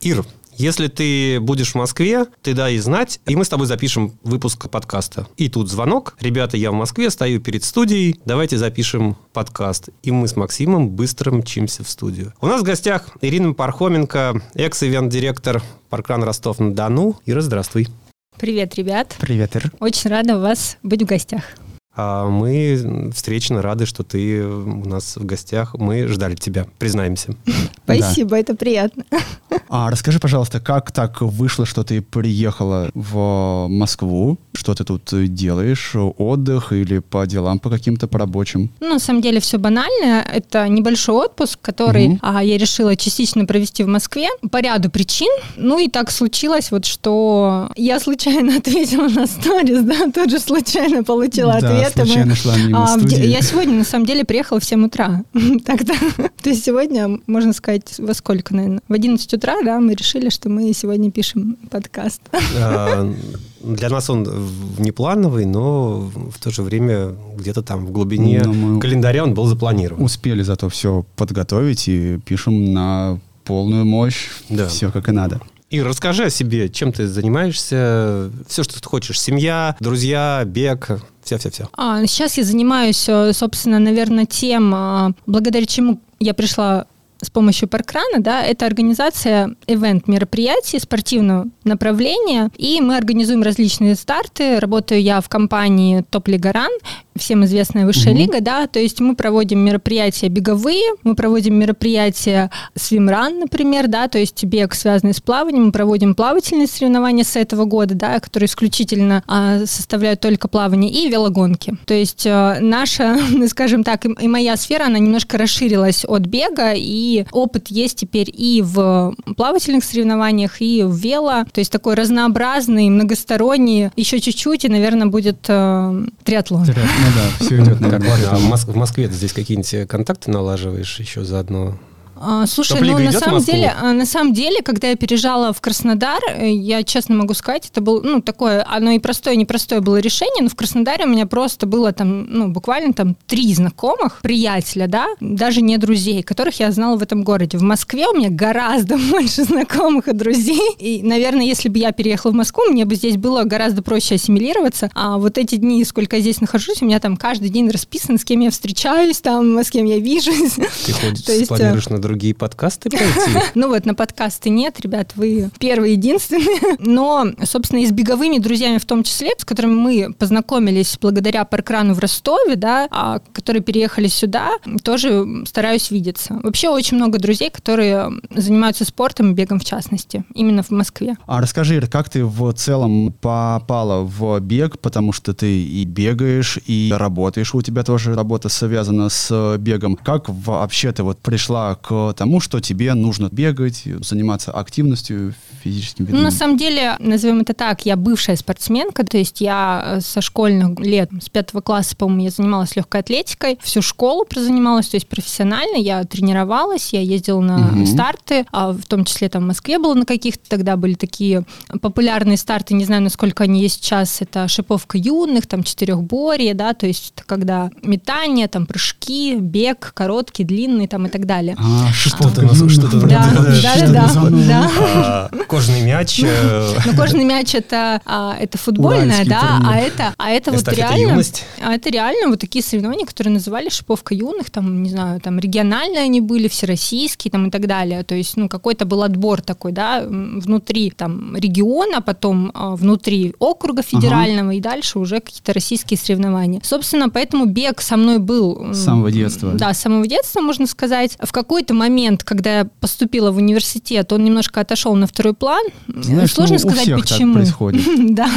Ир, если ты будешь в Москве, ты дай знать, и мы с тобой запишем выпуск подкаста. И тут звонок. Ребята, я в Москве, стою перед студией, давайте запишем подкаст. И мы с Максимом быстро мчимся в студию. У нас в гостях Ирина Пархоменко, экс-ивент-директор Паркран Ростов-на-Дону. Ира, здравствуй. Привет, ребят. Привет, Ир. Очень рада у вас быть в гостях. Мы встречно рады, что ты у нас в гостях. Мы ждали тебя, признаемся. Спасибо, да. Это приятно. Расскажи, пожалуйста, как так вышло, что ты приехала в Москву? Что ты тут делаешь? Отдых или по делам по каким-то, по рабочим? Ну, на самом деле, все банально. Это небольшой отпуск, который я решила частично провести в Москве по ряду причин. Ну, и так случилось, вот что я случайно ответила на сторис, да, тоже случайно получила ответ. Случайно шла мимо студии. Я сегодня, на самом деле, приехала в 7 утра. Тогда, то есть сегодня, можно сказать, во сколько, наверное? В 11 утра, да, мы решили, что мы сегодня пишем подкаст. Для нас он внеплановый, но в то же время где-то там в глубине календаря он был запланирован. Успели зато все подготовить и пишем на полную мощь. Да. Все как и надо. И расскажи о себе, чем ты занимаешься, все, что ты хочешь. Семья, друзья, бег, все-все-все. Сейчас я занимаюсь, собственно, наверное, тем, благодаря чему я пришла с помощью Паркрана, да, это организация ивент-мероприятий спортивного направления, и мы организуем различные старты. Работаю я в компании «Топли Гаран», всем известная высшая лига, да, то есть мы проводим мероприятия беговые, мы проводим мероприятия свимран, например, да, то есть бег, связанный с плаванием, мы проводим плавательные соревнования с этого года, да, которые исключительно составляют только плавание, и велогонки. То есть наша, скажем так, и моя сфера, она немножко расширилась от бега, и опыт есть теперь и в плавательных соревнованиях, и в вело, то есть такой разнообразный, многосторонний, еще чуть-чуть, и, наверное, будет триатлон. Да, все идет. Так, ладно, а в Москве ты здесь какие-нибудь контакты налаживаешь еще заодно? Слушай, ну на самом деле, когда я переезжала в Краснодар, я честно могу сказать, это было, ну, такое, оно и простое, и непростое было решение, но в Краснодаре у меня просто было там, ну, буквально там 3 знакомых, приятеля, да, даже не друзей, которых я знала в этом городе. В Москве у меня гораздо больше знакомых и друзей, и, наверное, если бы я переехала в Москву, мне бы здесь было гораздо проще ассимилироваться, а вот эти дни, сколько я здесь нахожусь, у меня там каждый день расписан, с кем я встречаюсь, там, с кем я вижусь. Ты ходишь, планируешь на другие подкасты пойти? Ну вот, на подкасты нет, ребят, вы первые, единственные. Но, собственно, и с беговыми друзьями в том числе, с которыми мы познакомились благодаря Паркрану в Ростове, да, которые переехали сюда, тоже стараюсь видеться. Вообще очень много друзей, которые занимаются спортом и бегом в частности, именно в Москве. А расскажи, Ир, как ты в целом попала в бег, потому что ты и бегаешь, и работаешь, у тебя тоже работа связана с бегом. Как вообще ты вот пришла к тому, что тебе нужно бегать, заниматься активностью, физическим видом? Ну, на самом деле, назовем это так, я бывшая спортсменка, то есть я со школьных лет, с 5 класса, по-моему, я занималась легкой атлетикой, всю школу прозанималась, то есть профессионально я тренировалась, я ездила на старты, в том числе там в Москве было на каких-то, тогда были такие популярные старты, не знаю, насколько они есть сейчас, это шиповка юных, там четырехборье, да, то есть это когда метание, там прыжки, бег, короткий, длинный, там и так далее. Что-то да. Кожаный мяч. Ну, кожаный мяч это футбольная, да, а это вот реально. А это реально вот такие соревнования, которые называли шиповка юных, там, не знаю, там региональные они были, всероссийские, там и так далее. То есть, ну, какой-то был отбор такой, да, внутри там региона, потом внутри округа федерального, и дальше уже какие-то российские соревнования. Собственно, поэтому бег со мной был. С самого детства. Да, с самого детства, можно сказать. В какой-то момент, когда я поступила в университет, он немножко отошел на второй план. Знаешь, сложно сказать, почему. Так происходит. Да.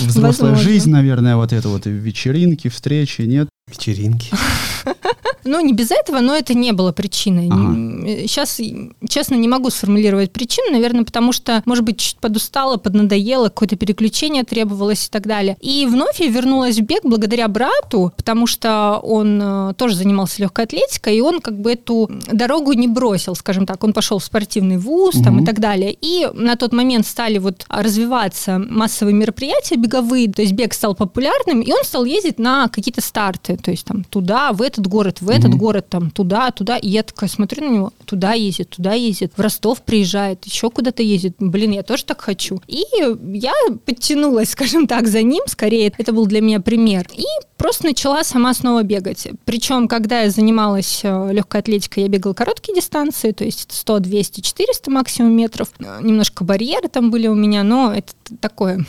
Взрослая жизнь, наверное, вот это вот вечеринки, встречи, нет? Вечеринки. Ну, не без этого, но это не было причиной. Сейчас, честно, не могу сформулировать причину, наверное, потому что, может быть, чуть подустала, поднадоела, какое-то переключение требовалось и так далее. И вновь я вернулась в бег благодаря брату, потому что он тоже занимался легкой атлетикой, и он как бы эту дорогу не бросил, скажем так. Он пошел в спортивный вуз там, и так далее. И на тот момент стали вот развиваться массовые мероприятия беговые, то есть бег стал популярным, и он стал ездить на какие-то старты, то есть там туда, в этот город, в этот город, там, туда, и я такая смотрю на него, туда ездит, в Ростов приезжает, еще куда-то ездит, блин, я тоже так хочу. И я подтянулась, скажем так, за ним, скорее, это был для меня пример, и просто начала сама снова бегать. Причем, когда я занималась легкой атлетикой, я бегала короткие дистанции, то есть 100, 200, 400 максимум метров, немножко барьеры там были у меня, но это такое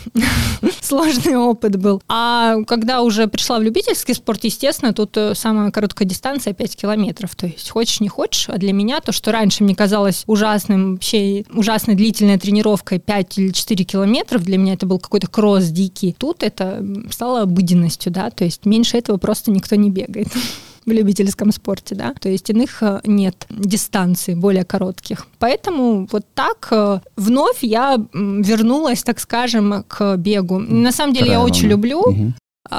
сложный опыт был. А когда уже пришла в любительский спорт, естественно, тут самая короткая дистанция 5 километров, то есть хочешь, не хочешь, а для меня то, что раньше мне казалось ужасным, вообще ужасной длительной тренировкой 5 или 4 километров, для меня это был какой-то кросс дикий, тут это стало обыденностью, да, то есть меньше этого просто никто не бегает в любительском спорте, да, то есть иных нет дистанций более коротких. Поэтому вот так вновь я вернулась, так скажем, к бегу. На самом деле я очень люблю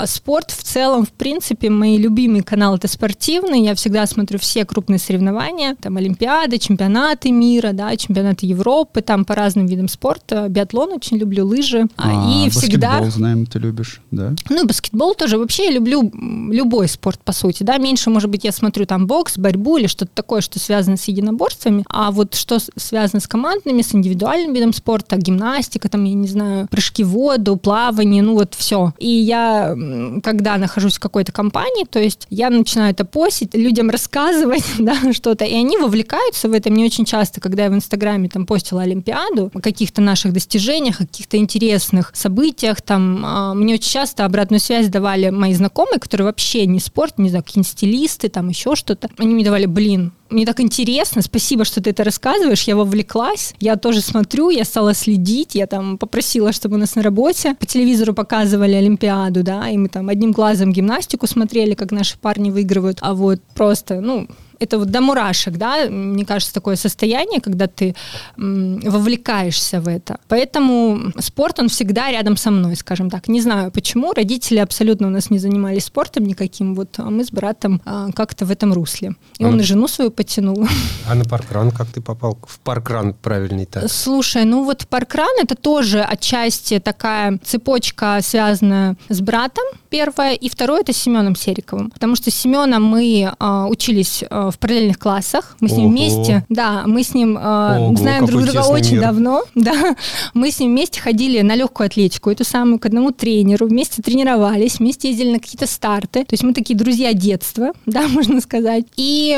спорт в целом, в принципе, мои любимые каналы — это спортивные, я всегда смотрю все крупные соревнования, там, олимпиады, чемпионаты мира, да, чемпионаты Европы, там, по разным видам спорта, биатлон очень люблю, лыжи, и всегда... Баскетбол, знаем, ты любишь, да? Ну, баскетбол тоже, вообще я люблю любой спорт, по сути, да, меньше, может быть, я смотрю там бокс, борьбу или что-то такое, что связано с единоборствами, а вот что связано с командными, с индивидуальным видом спорта, гимнастика, там, я не знаю, прыжки в воду, плавание, ну, вот все. И я, когда нахожусь в какой-то компании, то есть я начинаю это постить, людям рассказывать, да, что-то, и они вовлекаются в это. Мне очень часто, когда я в Инстаграме там постила олимпиаду, о каких-то наших достижениях, о каких-то интересных событиях, там, мне очень часто обратную связь давали мои знакомые, которые вообще не спорт, не знаю, какие-нибудь стилисты, там еще что-то. Они мне давали, блин, мне так интересно, спасибо, что ты это рассказываешь, я вовлеклась, я тоже смотрю, я стала следить, я там попросила, чтобы у нас на работе по телевизору показывали олимпиаду, да, и мы там одним глазом гимнастику смотрели, как наши парни выигрывают, а вот просто, ну... Это вот до мурашек, да, мне кажется, такое состояние, когда ты вовлекаешься в это. Поэтому спорт, он всегда рядом со мной, скажем так. Не знаю, почему родители абсолютно у нас не занимались спортом никаким, вот, а мы с братом как-то в этом русле. И он и жену свою подтянул. А на паркран как ты попал? В паркран правильный-то? Слушай, ну вот паркран — это тоже отчасти такая цепочка, связанная с братом, первое, и второе — это с Семеном Сериковым. Потому что с Семеном мы учились в параллельных классах, мы с ним вместе, да, мы с ним знаем друг друга очень давно, да, мы с ним вместе ходили на легкую атлетику, эту самую, к одному тренеру, вместе тренировались, вместе ездили на какие-то старты, то есть мы такие друзья детства, да, можно сказать, и,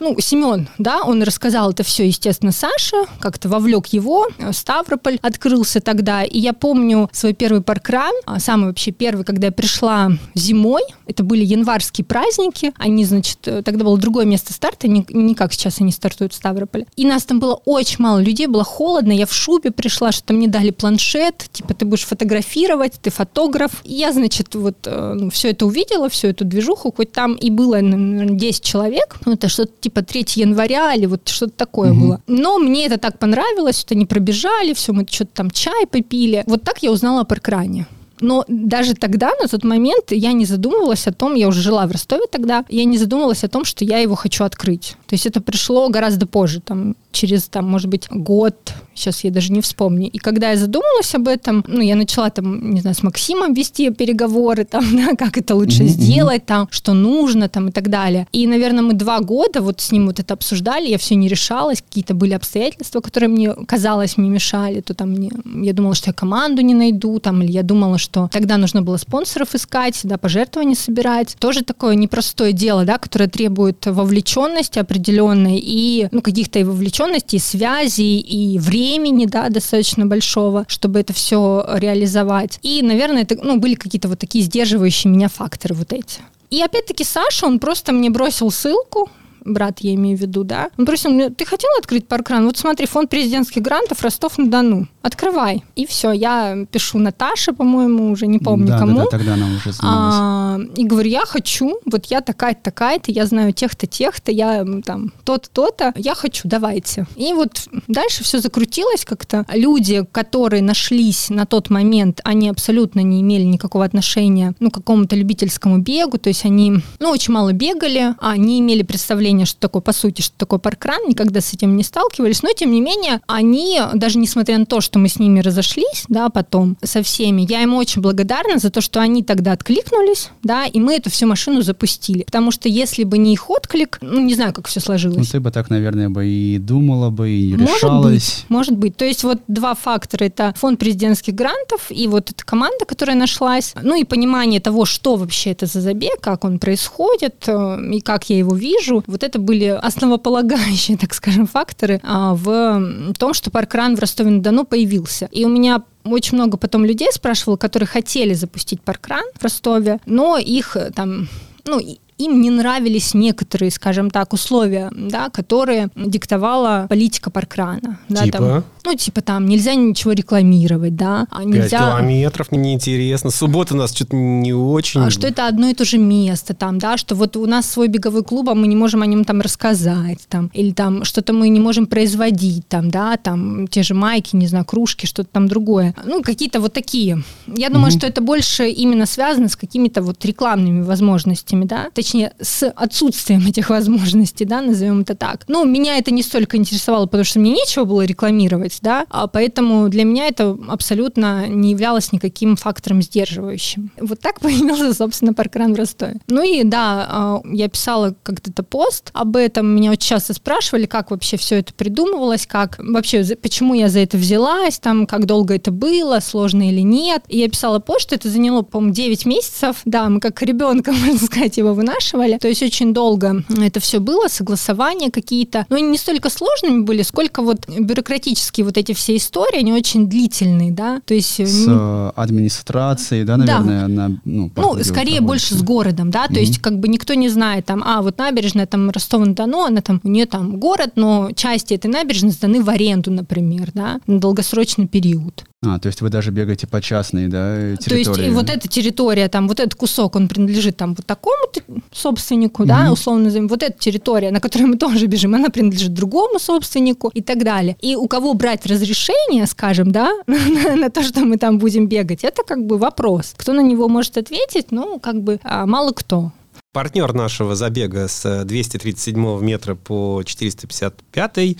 ну, Семен, да, он рассказал это все, естественно, Саше, как-то вовлек его, Ставрополь открылся тогда, и я помню свой первый паркран, самый вообще первый, когда я пришла зимой, это были январские праздники, они, значит, тогда был другое место старта, не как сейчас они стартуют в Ставрополе. И нас там было очень мало людей, было холодно, я в шубе пришла, что-то мне дали планшет, типа ты будешь фотографировать, ты фотограф. И я, значит, вот все это увидела, всю эту движуху, хоть там и было, наверное, 10 человек, ну это что-то типа 3 января или вот что-то такое было. Но мне это так понравилось, что-то они пробежали, все, мы что-то там чай попили. Вот так я узнала о паркране. Но даже тогда, на тот момент, я не задумывалась о том, я уже жила в Ростове тогда, я не задумывалась о том, что я его хочу открыть. То есть это пришло гораздо позже, там, через, там, может быть, год, сейчас я даже не вспомню. И когда я задумалась об этом, ну, я начала, там, не знаю, с Максимом вести переговоры, там, да, как это лучше сделать, там, что нужно, там, и так далее. И, наверное, мы 2 года вот с ним вот это обсуждали, я все не решалась, какие-то были обстоятельства, которые мне, казалось, мне мешали, то там, я думала, что я команду не найду, там, или я думала, что тогда нужно было спонсоров искать, да, пожертвования собирать. Тоже такое непростое дело, да, которое требует вовлеченности определенной и, ну, каких-то и вовлеченностей, и связей, и времени, да, достаточно большого, чтобы это все реализовать. И, наверное, это, ну, были какие-то вот такие сдерживающие меня факторы вот эти. И опять-таки Саша, он просто мне бросил ссылку, брат, я имею в виду, да, он просил меня, ты хотела открыть паркран? Вот смотри, Фонд президентских грантов Ростов-на-Дону. Открывай. И все, я пишу Наташе, по-моему, уже не помню кому. Да, тогда она уже занималась. И говорю, я хочу, вот я такая-то, я знаю тех-то, я там то-то, я хочу, давайте. И вот дальше все закрутилось как-то. Люди, которые нашлись на тот момент, они абсолютно не имели никакого отношения, ну, к какому-то любительскому бегу, то есть они, ну, очень мало бегали, не имели представления, что такое, по сути, что такое паркран, никогда с этим не сталкивались, но, тем не менее, они, даже несмотря на то, что мы с ними разошлись, да, потом со всеми, я им очень благодарна за то, что они тогда откликнулись, да, и мы эту всю машину запустили. Потому что если бы не их отклик, ну, не знаю, как все сложилось. Ну, ты бы так, наверное, бы и думала бы, и решалась. Может быть. То есть вот два фактора. Это фонд президентских грантов и вот эта команда, которая нашлась. Ну, и понимание того, что вообще это за забег, как он происходит и как я его вижу. Вот это были основополагающие, так скажем, факторы в том, что Паркран в Ростове-на-Дону появился. И у меня очень много потом людей спрашивало, которые хотели запустить Паркран в Ростове, но их там... ну, им не нравились некоторые, скажем так, условия, да, которые диктовала политика Паркрана. Да, типа? Там, ну, типа там нельзя ничего рекламировать, да. 5 километров мне неинтересно. Суббота у нас что-то не очень. Что это одно и то же место там, да, что вот у нас свой беговой клуб, а мы не можем о нем там рассказать, там, или там что-то мы не можем производить, там, да, там те же майки, не знаю, кружки, что-то там другое. Ну, какие-то вот такие. Я думаю, что это больше именно связано с какими-то вот рекламными возможностями, да. Точнее, с отсутствием этих возможностей, да, назовем это так. Ну, меня это не столько интересовало, потому что мне нечего было рекламировать, да, а поэтому для меня это абсолютно не являлось никаким фактором сдерживающим. Вот так появился, собственно, Паркран в Ростове. Ну и да, я писала как-то пост об этом, меня очень часто спрашивали, как вообще все это придумывалось, как вообще, почему я за это взялась, там, как долго это было, сложно или нет. И я писала пост, что это заняло, по-моему, 9 месяцев, да, мы как ребенка, можно сказать, его вынашивали. То есть очень долго это все было, согласования какие-то. Но они не столько сложными были, сколько вот бюрократические вот эти все истории, они очень длительные, да. То есть... С администрацией, да, наверное? Да. Она, ну скорее больше с городом, да. То есть как бы никто не знает, там, вот набережная там Ростова-на-Дону, она там, у нее там город, но части этой набережной сданы в аренду, например, да, на долгосрочный период. То есть вы даже бегаете по частной, да, территории? То есть и вот эта территория, там, вот этот кусок, он принадлежит там вот такому-то собственнику, да, условно назовем, вот эта территория, на которой мы тоже бежим, она принадлежит другому собственнику и так далее. И у кого брать разрешение, скажем, да, на то, что мы там будем бегать, это как бы вопрос. Кто на него может ответить, ну, как бы мало кто. Партнер нашего забега с 237 метра по 455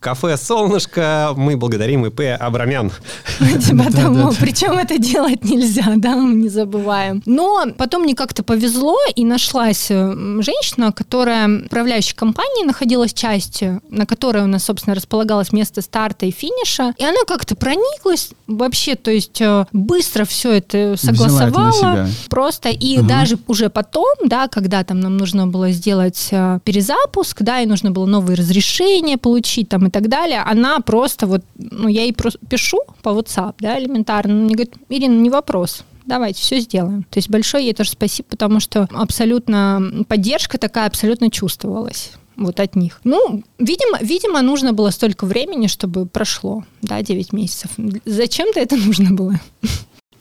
кафе «Солнышко». Мы благодарим ИП «Абрамян». Причем это делать нельзя, да, мы не забываем. Но потом мне как-то повезло, и нашлась женщина, которая управляющей компанией находилась частью, на которой у нас, собственно, располагалось место старта и финиша. И она как-то прониклась вообще, то есть быстро все это согласовала. Просто и даже уже потом, да, когда там нам нужно было сделать перезапуск, да, и нужно было новые разрешения получить там и так далее, она просто вот, ну, я ей просто пишу по WhatsApp, да, элементарно, она мне говорит: Ирина, не вопрос, давайте все сделаем. То есть большое ей тоже спасибо, потому что абсолютно поддержка такая абсолютно чувствовалась вот от них. Ну, видимо, нужно было столько времени, чтобы прошло, да, 9 месяцев. Зачем-то это нужно было.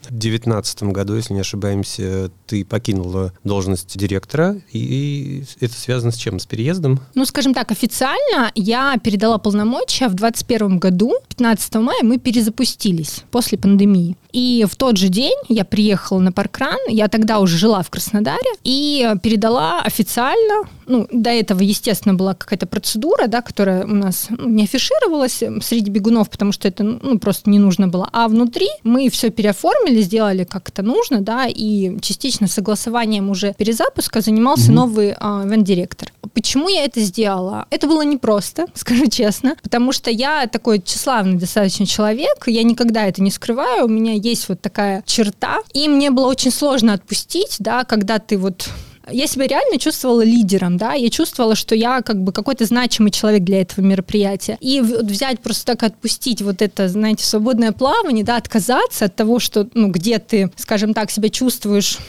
В 2019 году, если не ошибаемся, ты покинула должность директора, и это связано с чем? С переездом? Ну, скажем так, официально я передала полномочия в 2021 году, 15 мая мы перезапустились после пандемии. И в тот же день я приехала на Паркран, я тогда уже жила в Краснодаре, и передала официально, ну, до этого, естественно, была какая-то процедура, да, которая у нас не афишировалась среди бегунов, потому что это, ну, просто не нужно было, а внутри мы все переоформили, сделали как это нужно, да, и частично согласованием уже перезапуска занимался новый ивент-директор. Почему я это сделала? Это было непросто, скажу честно, потому что я такой тщеславный достаточно человек, я никогда это не скрываю, у меня есть вот такая черта, и мне было очень сложно отпустить, да, когда ты вот... Я себя реально чувствовала лидером, да, я чувствовала, что я как бы какой-то значимый человек для этого мероприятия. И взять просто так, отпустить вот это, знаете, свободное плавание, да, отказаться от того, что, ну, где ты, скажем так, себя чувствуешь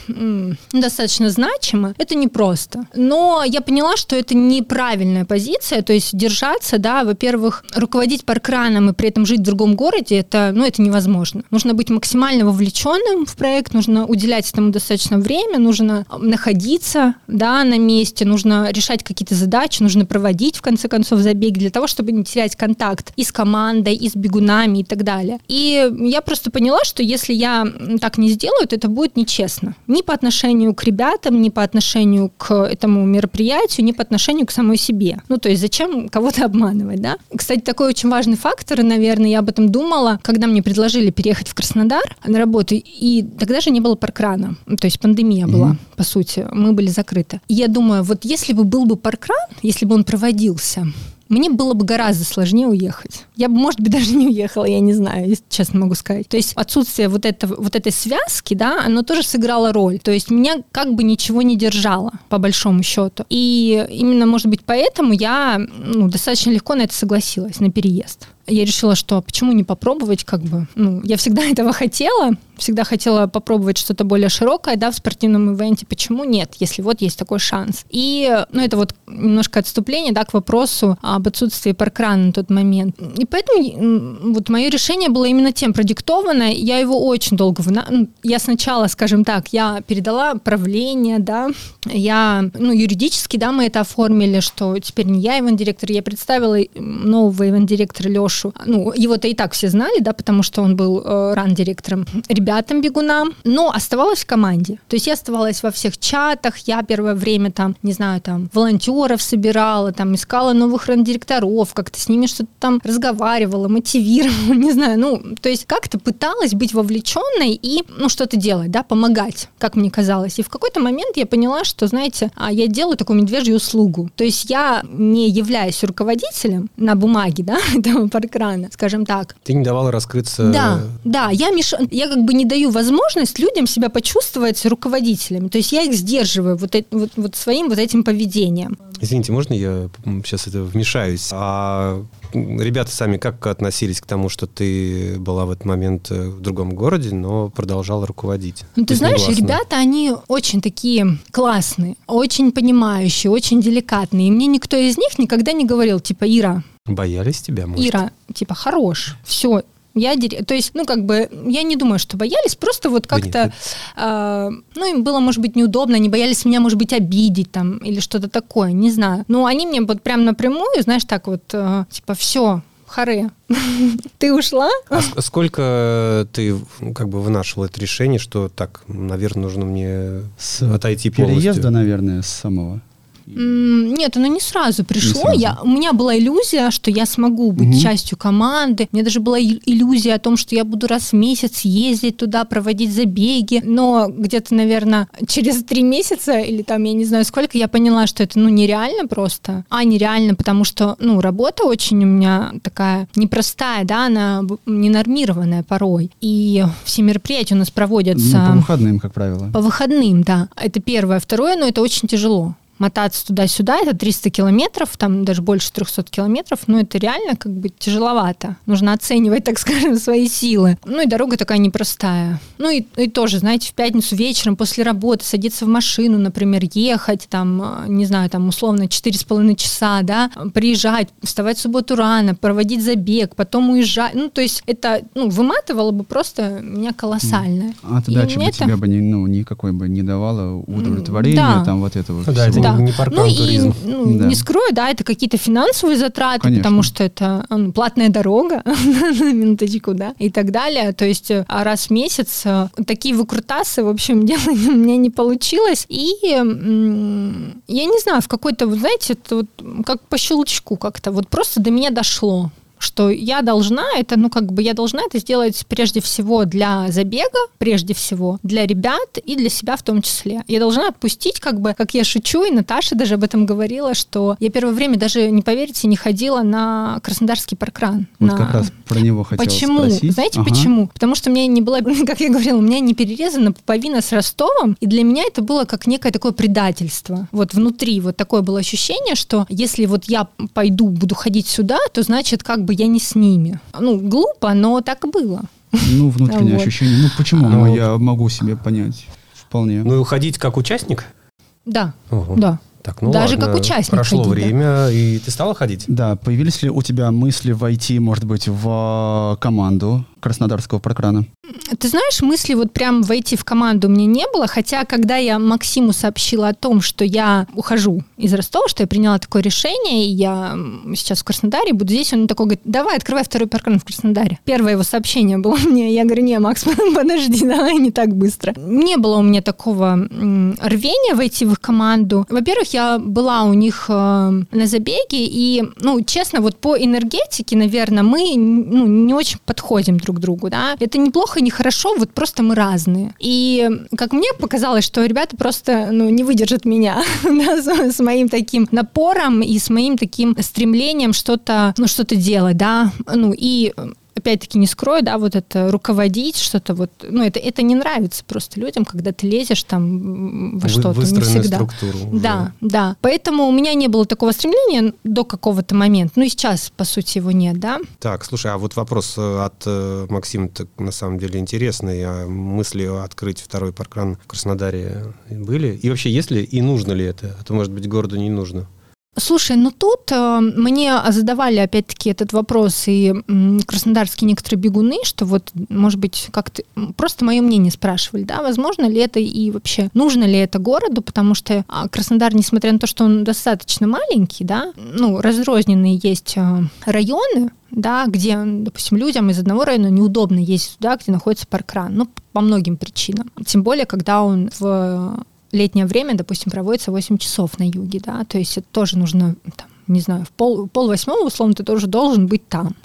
достаточно значимо, это непросто. Но я поняла, что это неправильная позиция, то есть держаться, да, во-первых, руководить Паркраном и при этом жить в другом городе, это, ну, это невозможно. Нужно быть максимально вовлеченным в проект, нужно уделять этому достаточно время, нужно находиться находиться, да, на месте, нужно решать какие-то задачи, нужно проводить, в конце концов, забеги для того, чтобы не терять контакт и с командой, и с бегунами, и так далее. И я просто поняла, что если я так не сделаю, то это будет нечестно. Ни по отношению к ребятам, ни по отношению к этому мероприятию, ни по отношению к самой себе. Ну, то есть зачем кого-то обманывать, да? Кстати, такой очень важный фактор, и, наверное, я об этом думала, когда мне предложили переехать в Краснодар на работу, и тогда же не было Паркрана, то есть пандемия была, по сути, мы были закрыты. И я думаю, вот если бы был бы Паркран, если бы он проводился, мне было бы гораздо сложнее уехать. Я бы, может быть, даже не уехала, я не знаю, если честно могу сказать. То есть отсутствие вот этой связки, да, оно тоже сыграло роль. То есть меня как бы ничего не держало, по большому счету. И именно, может быть, поэтому я достаточно легко на это согласилась, на переезд. Я решила, что почему не попробовать, как бы, я всегда этого хотела, попробовать что-то более широкое, да, в спортивном ивенте, почему нет, если вот есть такой шанс. И, это вот немножко отступление, да, к вопросу об отсутствии паркрана на тот момент. И поэтому вот мое решение было именно тем продиктовано, я его очень долго, я сначала, скажем так, я передала правление, да, я, юридически, да, мы это оформили, что теперь не я ивент-директор, я представила нового ивент-директора Лёшу, его-то и так все знали, да, потому что он был ран-директором, ребятам-бегунам, но оставалась в команде. То есть я оставалась во всех чатах, я первое время волонтеров собирала, искала новых ран-директоров, как-то с ними что-то разговаривала, мотивировала, то есть как-то пыталась быть вовлеченной и, что-то делать, да, помогать, как мне казалось. И в какой-то момент я поняла, что, я делаю такую медвежью услугу. То есть я не являюсь руководителем на бумаге, да, этого паркрана, скажем так. Ты не давала раскрыться... Да, я как бы не даю возможность людям себя почувствовать руководителями, то есть я их сдерживаю своим этим поведением. Извините, можно я сейчас вмешаюсь? А ребята сами как относились к тому, что ты была в этот момент в другом городе, но продолжала руководить? Ты знаешь, ребята, они очень такие классные, очень понимающие, очень деликатные, и мне никто из них никогда не говорил, Ира... Боялись тебя, может? Ира, хорош, все... То есть, я не думаю, что боялись, просто вот как-то, им было, может быть, неудобно, они боялись меня, может быть, обидеть или что-то такое, не знаю. Но они мне вот прям напрямую, все, харе, ты ушла. А сколько ты вынашивала это решение, что нужно мне отойти полностью? С переезда, наверное, с самого. Нет, оно не сразу пришло. У меня была иллюзия, что я смогу быть частью команды. У меня даже была иллюзия о том, что я буду раз в месяц ездить туда, проводить забеги. Но где-то, наверное, через 3 месяца или я не знаю сколько, я поняла, что это нереально просто. А нереально, потому что работа очень у меня такая непростая, да, она ненормированная порой. И все мероприятия у нас проводятся... по выходным, как правило. По выходным, да. Это первое. Второе, это очень тяжело. Мотаться туда-сюда, это 300 километров, даже больше 300 километров, это реально тяжеловато. Нужно оценивать, так скажем, свои силы. И дорога такая непростая. И тоже, в пятницу вечером после работы садиться в машину, например, ехать, условно 4,5 часа, да, приезжать, вставать в субботу рано, проводить забег, потом уезжать. То есть это, выматывало бы просто меня колоссально. А ты дача бы тебя никакой бы не давала удовлетворения, всего. Да. Не паркран, туризм. Не скрою, да, это какие-то финансовые затраты, конечно, потому что это платная дорога, на минуточку, да, и так далее. То есть раз в месяц такие выкрутасы, в общем, делать у меня не получилось. И я не знаю, в какой-то, как по щелчку как-то, просто до меня дошло, что я должна это, я должна это сделать прежде всего для забега, прежде всего для ребят и для себя в том числе. Я должна отпустить, как я шучу, и Наташа даже об этом говорила, что я первое время даже, не поверите, не ходила на Краснодарский паркран. Как раз про него хотела спросить. Знаете почему? Потому что у меня не была, как я говорила, у меня не перерезана пуповина с Ростовом, и для меня это было как некое такое предательство. Внутри такое было ощущение, что если я пойду, буду ходить сюда, то значит, я не с ними. Глупо, но так и было. Внутреннее ощущение. Почему? Я могу себе понять. Вполне. Ходить как участник? Да. Ого. Да. Так, даже ладно, как участник. Прошло время, да? И ты стала ходить? Да. Появились ли у тебя мысли войти, может быть, в команду? краснодарского паркрана? Ты знаешь, мысли вот прям войти в команду у меня не было, хотя когда я Максиму сообщила о том, что я ухожу из Ростова, что я приняла такое решение, и я сейчас в Краснодаре буду здесь, он такой говорит: давай, открывай второй паркран в Краснодаре. Первое его сообщение было мне, я говорю: не, Макс, подожди, давай не так быстро. Не было у меня такого рвения войти в их команду. Во-первых, я была у них на забеге, и, ну, честно, вот по энергетике, наверное, мы не очень подходим друг к другу, да. Это неплохо и нехорошо, вот просто мы разные. И, как мне показалось, что ребята просто, не выдержат меня, да, с моим таким напором и с моим таким стремлением что-то делать, да. И опять-таки не скрою, да, вот это руководить, что-то вот, это не нравится просто людям, когда ты лезешь там во что-то, не всегда. Структуру уже. Да. Поэтому у меня не было такого стремления до какого-то момента, и сейчас, по сути, его нет, да. Так, слушай, а вот вопрос от Максима, на самом деле, интересный. А мысли открыть второй паркран в Краснодаре были? И вообще, есть ли и нужно ли это? А то, может быть, городу не нужно. Слушай, тут мне задавали опять-таки этот вопрос и краснодарские некоторые бегуны, что вот, может быть, как-то просто мое мнение спрашивали, да, возможно ли это и вообще нужно ли это городу, потому что Краснодар, несмотря на то, что он достаточно маленький, да, разрозненные есть районы, да, где, допустим, людям из одного района неудобно ездить туда, где находится паркран, по многим причинам, тем более, когда он в летнее время, допустим, проводится 8 часов на юге, да, то есть это тоже нужно, в пол восьмого, условно, ты тоже должен быть там,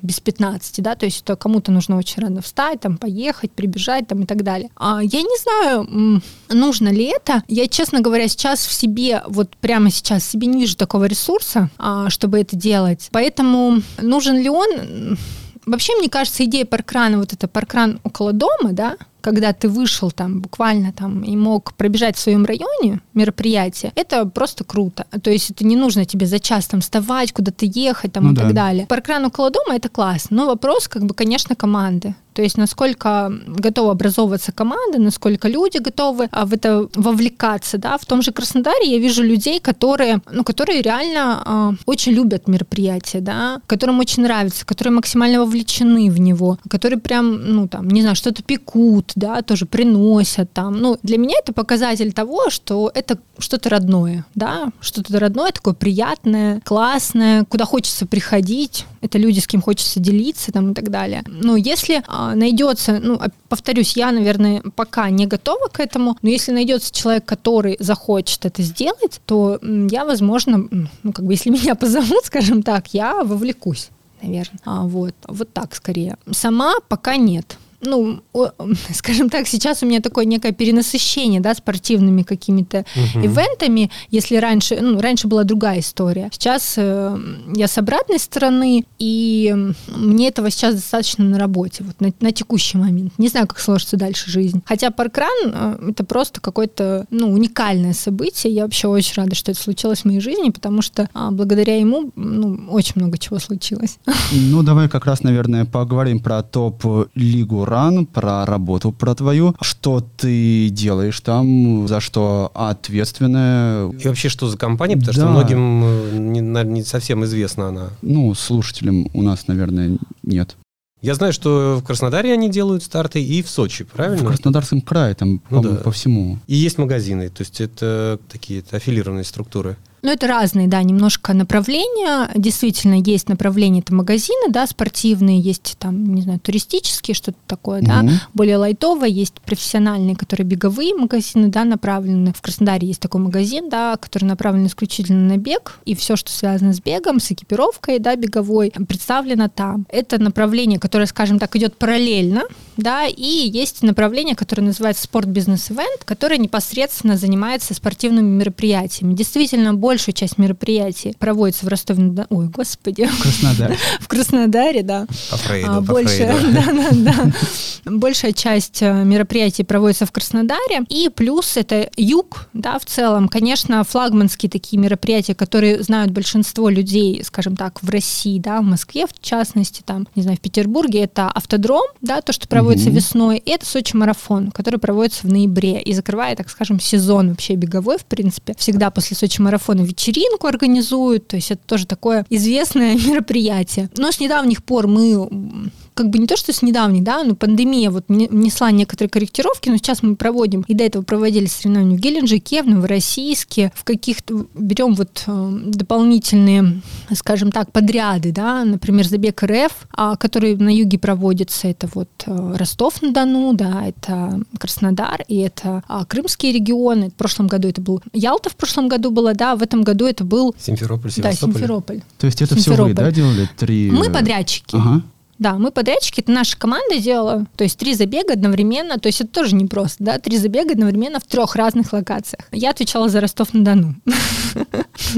без 15, да, то есть это кому-то нужно очень рано встать, поехать, прибежать, и так далее. Я не знаю, нужно ли это. Я, честно говоря, сейчас в себе, вот прямо сейчас в себе не вижу такого ресурса, чтобы это делать, поэтому нужен ли он... Вообще, мне кажется, идея паркрана, вот это паркран около дома, да, когда ты вышел буквально и мог пробежать в своем районе мероприятие, это просто круто. То есть это не нужно тебе за час вставать, куда-то ехать и так далее. Паркран около дома — это классно. Но вопрос, конечно, команды. То есть насколько готова образовываться команда, насколько люди готовы в это вовлекаться. Да? В том же Краснодаре я вижу людей, которые реально очень любят мероприятие, да? Которым очень нравится, которые максимально вовлечены в него, которые прям, что-то пекут, да, тоже приносят. Для меня это показатель того, что это что-то родное, да? Что-то родное, такое приятное, классное, куда хочется приходить. Это люди, с кем хочется делиться и так далее. Но если найдется, повторюсь, я, наверное, пока не готова к этому, но если найдется человек, который захочет это сделать, то я, возможно, если меня позовут, скажем так, я вовлекусь, наверное. Вот так скорее. Сама пока нет. Скажем так, сейчас у меня такое некое перенасыщение, да, спортивными какими-то ивентами, если раньше, раньше была другая история. Сейчас я с обратной стороны, и мне этого сейчас достаточно на работе, на текущий момент. Не знаю, как сложится дальше жизнь. Хотя паркран — это просто какое-то, уникальное событие. Я вообще очень рада, что это случилось в моей жизни, потому что благодаря ему, очень много чего случилось. Давай как раз, наверное, поговорим про топ-лигу про работу, про твою. Что ты делаешь там, за что ответственная? И вообще, что за компания, потому что многим не совсем известна она. Слушателям у нас, наверное, нет. Я знаю, что в Краснодаре они делают старты и в Сочи, правильно? В Краснодарском крае, по всему. И есть магазины, то есть это такие аффилированные структуры. Это разные, да, немножко направления. Действительно, есть направления, это магазины, да, спортивные, есть туристические, что-то такое, да, более лайтовое, есть профессиональные, которые беговые магазины, да, направлены. В Краснодаре есть такой магазин, да, который направлен исключительно на бег, и все, что связано с бегом, с экипировкой, да, беговой, представлено там. Это направление, которое, скажем так, идет параллельно, да, и есть направление, которое называется спорт-бизнес-ивент, которое непосредственно занимается спортивными мероприятиями. Действительно, большая часть мероприятий проводится в Ростове-на-Дону. Ой, господи. В Краснодаре. В Краснодаре, да. Большая часть мероприятий проводится в Краснодаре. И плюс это юг, да, в целом. Конечно, флагманские такие мероприятия, которые знают большинство людей, скажем так, в России, да, в Москве, в частности, в Петербурге, это Автодром, да, то, что проводится весной. И это Сочи-марафон, который проводится в ноябре и закрывает, так скажем, сезон вообще беговой, в принципе. Всегда после Сочи-марафона вечеринку организуют, то есть это тоже такое известное мероприятие. Но с недавних пор мы как бы не то, что с недавней, да, но пандемия вот внесла некоторые корректировки, но сейчас мы проводим, и до этого проводили соревнования в Геленджике, в Новороссийске, в каких-то, берем вот дополнительные, скажем так, подряды, да, например, Забег РФ, который на юге проводится, это вот Ростов-на-Дону, да, это Краснодар, и это крымские регионы, в прошлом году это был Ялта, в прошлом году была, да, в этом году это был Симферополь, Севастополь. Да, Симферополь. То есть это все вы, да, делали? Три... Мы подрядчики. Ага. Да, мы подрядчики, это наша команда делала, то есть 3 забега одновременно, то есть это тоже непросто, да, 3 забега одновременно в 3 разных локациях. Я отвечала за Ростов-на-Дону.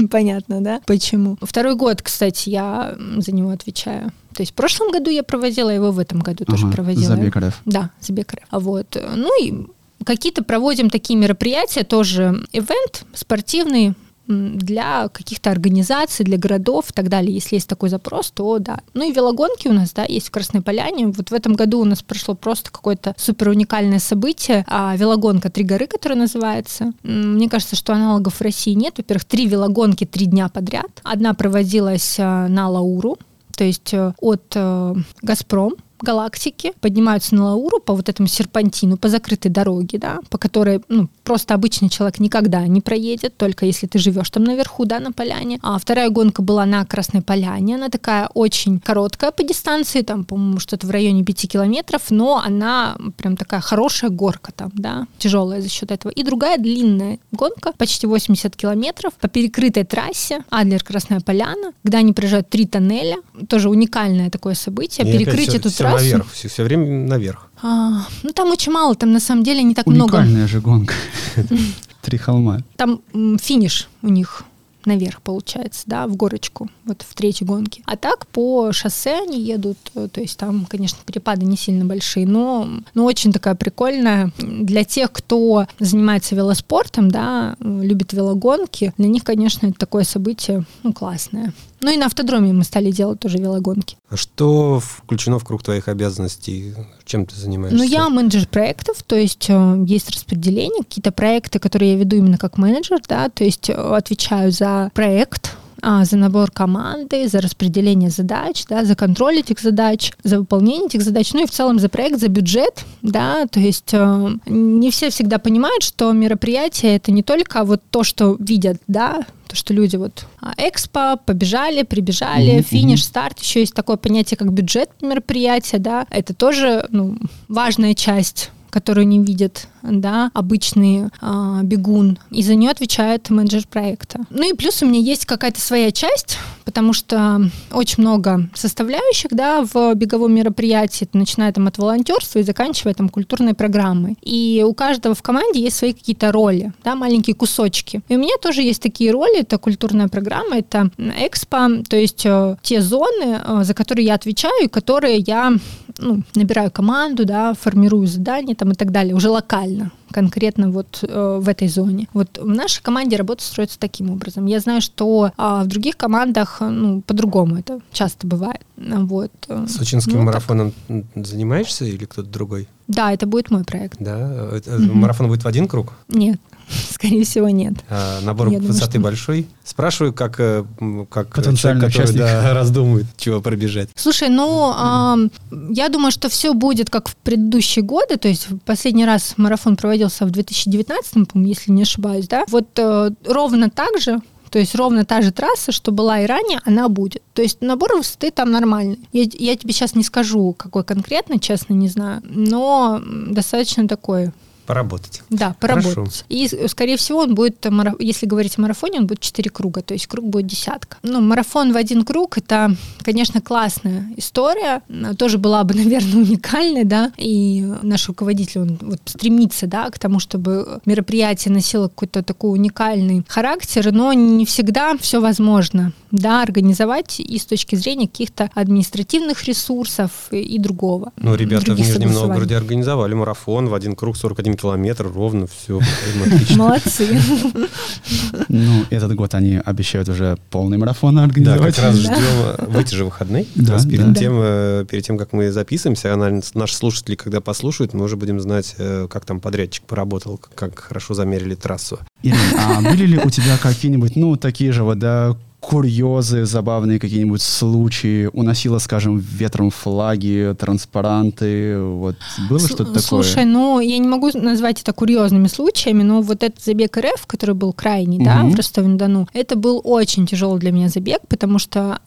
Понятно, да, почему. 2-й год, кстати, я за него отвечаю. То есть в прошлом году я проводила его, в этом году тоже проводила. Забег РФ. Да, забег РФ. Вот, ну и какие-то проводим такие мероприятия, тоже ивент спортивный, для каких-то организаций, для городов и так далее. Если есть такой запрос, то да. Ну и велогонки у нас, да, есть в Красной Поляне. Вот в этом году у нас прошло просто какое-то супер уникальное событие. Велогонка «Три горы», которая называется. Мне кажется, что аналогов в России нет. Во-первых, 3 велогонки 3 дня подряд. Одна проводилась на Лауру, то есть от «Газпром» галактики, поднимаются на Лауру по вот этому серпантину, по закрытой дороге, да, по которой, ну, просто обычный человек никогда не проедет, только если ты живешь там наверху, да, на поляне. А 2-я гонка была на Красной Поляне, она такая очень короткая по дистанции, там, по-моему, что-то в районе 5 километров, но она прям такая хорошая горка там, да, тяжелая за счет этого. И другая длинная гонка, почти 80 километров, по перекрытой трассе Адлер-Красная Поляна, когда они проезжают 3 тоннеля, тоже уникальное такое событие, перекрыть эту трасс. Наверх, все время наверх. Ну, там очень мало, там на самом деле не так много. Уникальная же гонка. 3 холма. Там финиш у них наверх, получается, да, в горочку, вот в 3-й гонке. А так по шоссе они едут, то есть там, конечно, перепады не сильно большие, но очень такая прикольная. Для тех, кто занимается велоспортом, да, любит велогонки, для них, конечно, это такое событие, ну, классное. Ну и на автодроме мы стали делать тоже велогонки. А что включено в круг твоих обязанностей? Чем ты занимаешься? Ну, я менеджер проектов, то есть есть распределение, какие-то проекты, которые я веду именно как менеджер, да, то есть отвечаю за проект, за набор команды, за распределение задач, да, за контроль этих задач, за выполнение этих задач, ну и в целом за проект, за бюджет, да, то есть не все всегда понимают, что мероприятие — это не только вот то, что видят, да, то, что люди вот экспо, побежали, прибежали, финиш, старт. Еще есть такое понятие, как бюджет мероприятия, да, это тоже, ну, важная часть, которую не видят, да, обычный бегун, и за нее отвечает менеджер проекта. Ну и плюс у меня есть какая-то своя часть, потому что очень много составляющих, да, в беговом мероприятии, начиная там от волонтерства и заканчивая там культурной программой. И у каждого в команде есть свои какие-то роли, да, маленькие кусочки. И у меня тоже есть такие роли, это культурная программа, это экспо, то есть те зоны, за которые я отвечаю и которые я, ну, набираю команду, да, формирую задания там и так далее, уже локально, конкретно вот в этой зоне. Вот в нашей команде работа строится таким образом. Я знаю, что в других командах, ну, по-другому это часто бывает. Вот. Сочинским марафоном так занимаешься или кто-то другой? Да, это будет мой проект. Да? Марафон будет в один круг? Нет. Скорее всего, нет. Набор я высоты думаю, большой. Спрашиваю, как потенциальный человек, который, да, раздумывает, чего пробежать. Слушай, ну, я думаю, что все будет как в предыдущие годы. То есть в последний раз марафон проводился в 2019-м, по-моему, если не ошибаюсь, да? Вот ровно так же. То есть ровно та же трасса, что была и ранее, она будет. То есть набор высоты там нормальный. Я тебе сейчас не скажу, какой конкретно, честно, не знаю. Но достаточно такой... Поработать. Да, поработать. Хорошо. И, скорее всего, он будет, если говорить о марафоне, он будет 4 круга, то есть круг будет десятка. Ну, марафон в один круг — это, конечно, классная история. Она тоже была бы, наверное, уникальной, да, и наш руководитель, он вот стремится, да, к тому, чтобы мероприятие носило какой-то такой уникальный характер, но не всегда все возможно, да, организовать и с точки зрения каких-то административных ресурсов и другого. Ну, ребята в Нижнем Новгороде организовали марафон в один круг 41 километр, ровно, все. Молодцы. Ну, этот год они обещают уже полный марафон организовать. Да, как раз ждем в эти же выходные. Да, перед тем, как мы записываемся, наши слушатели, когда послушают, мы уже будем знать, как там подрядчик поработал, как хорошо замерили трассу. Ирина, а были ли у тебя какие-нибудь, ну, такие же вот, да, курьезы, забавные какие-нибудь случаи, уносила, скажем, ветром флаги, транспаранты, вот было что-то такое? Слушай, ну, я не могу назвать это курьезными случаями, но вот этот забег РФ, который был крайний, да, в Ростове-на-Дону, это был очень тяжелый для меня забег, потому что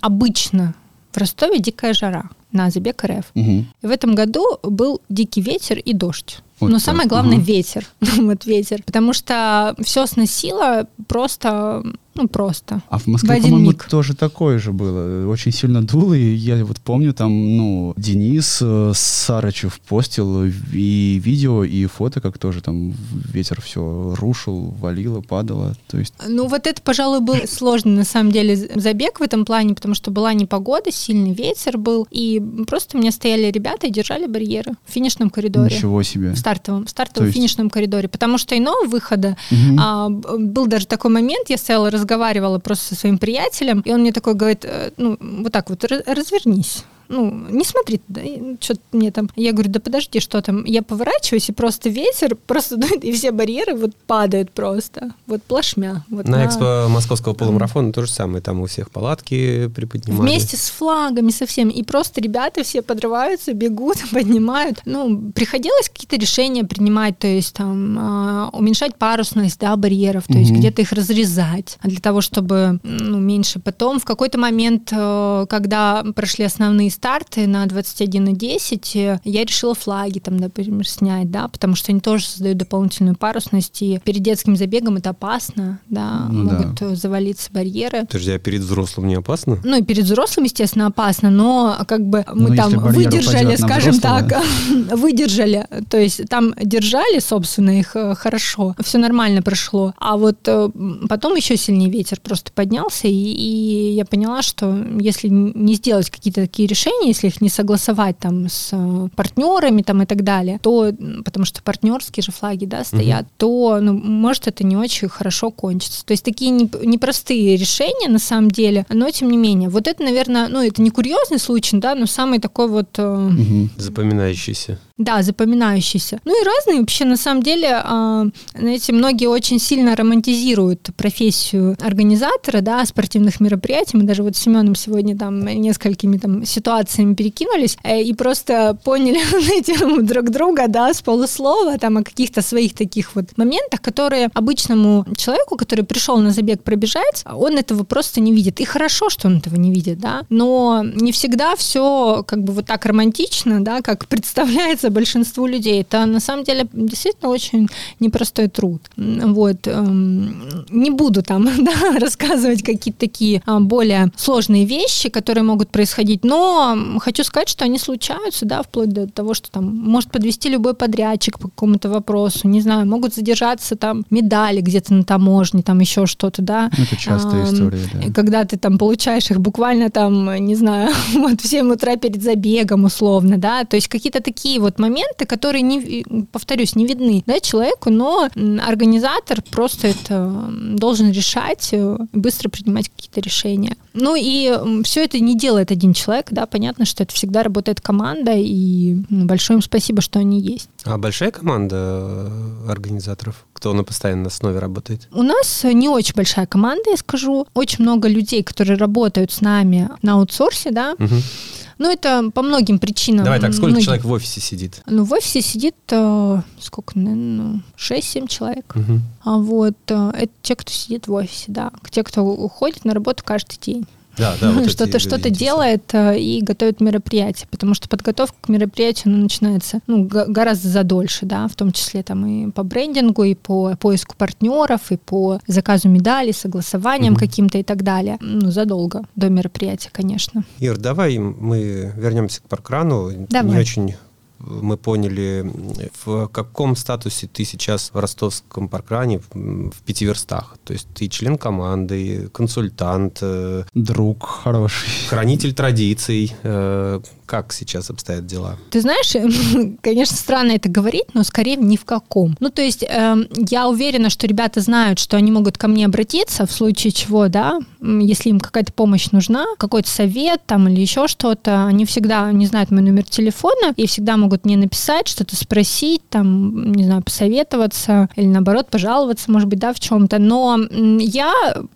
обычно в Ростове дикая жара на забег РФ. И в этом году был дикий ветер и дождь. Вот. Но самое главное ветер. Вот ветер. Потому что все сносило просто, ну просто. А в Москве, по-моему, тоже такое же было. Очень сильно дуло, и я вот помню, там, ну, Денис Сарычев постил и видео, и фото, как тоже там ветер все рушил, валило, падало. То есть... Ну вот это, пожалуй, был сложный на самом деле забег в этом плане, потому что была непогода, сильный ветер был, и просто у меня стояли ребята и держали барьеры в финишном коридоре. Ничего себе. В стартовом финишном коридоре, потому что иного выхода был даже такой момент, я стояла, разговаривала просто со своим приятелем, и он мне такой говорит, ну, вот так вот, развернись. Ну, не смотри туда, что-то мне там... Я говорю, да подожди, что там? Я поворачиваюсь, и просто ветер просто дует, и все барьеры вот падают просто. Вот плашмя. Вот на экспо московского полумарафона то же самое. Там у всех палатки приподнимали. Вместе с флагами, со всеми. И просто ребята все подрываются, бегут, поднимают. Ну, приходилось какие-то решения принимать, то есть там уменьшать парусность, да, барьеров, то есть где-то их разрезать для того, чтобы, ну, меньше. Потом в какой-то момент, когда прошли основные старты на 21,10, я решила флаги там, например, снять, да, потому что они тоже создают дополнительную парусность, и перед детским забегом это опасно, да, ну, могут завалиться барьеры. Подожди, а перед взрослым не опасно? Ну, и перед взрослым, естественно, опасно, но как бы мы там выдержали, скажем взрослого, так, да? Выдержали, то есть там держали, собственно, их хорошо, все нормально прошло, а вот потом еще сильнее ветер просто поднялся, и я поняла, что если не сделать какие-то такие решения, если их не согласовать там с партнерами там и так далее, то, потому что партнерские же флаги, да, стоят, то, ну, может это не очень хорошо кончится. То есть такие непростые решения на самом деле, но тем не менее. Вот это, наверное, ну, это не курьезный случай, да, но самый такой вот... запоминающийся. Да, запоминающийся. Ну и разные вообще, на самом деле, знаете, многие очень сильно романтизируют профессию организатора, да, спортивных мероприятий. Мы даже вот с Семеном сегодня там несколькими там ситуациями перекинулись и просто поняли, знаете, друг друга, да, с полуслова, там, о каких-то своих таких вот моментах, которые обычному человеку, который пришел на забег пробежать, он этого просто не видит. И хорошо, что он этого не видит, да, но не всегда все как бы вот так романтично, да, как представляется большинству людей. Это на самом деле действительно очень непростой труд. Вот. Не буду там, да, рассказывать какие-то такие более сложные вещи, которые могут происходить, но хочу сказать, что они случаются, да, вплоть до того, что там может подвести любой подрядчик по какому-то вопросу, не знаю, могут задержаться там медали где-то на таможне, там еще что-то, да. Это частая история, да. Когда ты там получаешь их буквально там, не знаю, вот в 7 утра перед забегом условно, да, то есть какие-то такие вот моменты, которые, не, повторюсь, не видны, да, человеку, но организатор просто это должен решать, быстро принимать какие-то решения. Ну и все это не делает один человек, да, понятно, что это всегда работает команда, и большое им спасибо, что они есть. А большая команда организаторов? Кто на постоянной основе работает? У нас не очень большая команда, я скажу. Очень много людей, которые работают с нами на аутсорсе, да. Ну, это по многим причинам. Давай так, сколько человек в офисе сидит? Ну, в офисе сидит, сколько, наверное, 6-7 человек. А вот, это те, кто сидит в офисе, да. Те, кто уходит на работу каждый день. Да, да, вот что-то делает и готовит мероприятие, потому что подготовка к мероприятию начинается, ну, гораздо задольше, да, в том числе там и по брендингу, и по поиску партнеров, и по заказу медалей, согласованиям каким-то и так далее. Ну, задолго до мероприятия, конечно. Ир, давай мы вернемся к Паркрану. Давай. Не очень... Мы поняли, в каком статусе ты сейчас в ростовском паркране в 5 верстах. То есть ты член команды, консультант, друг хороший, хранитель традиций, как сейчас обстоят дела? Ты знаешь, конечно, странно это говорить, но скорее ни в каком. Ну, то есть я уверена, что ребята знают, что они могут ко мне обратиться в случае чего, да, если им какая-то помощь нужна, какой-то совет там или еще что-то. Они всегда, не знают мой номер телефона и всегда могут мне написать, что-то спросить, там, не знаю, посоветоваться или, наоборот, пожаловаться, может быть, да, в чем-то. Но я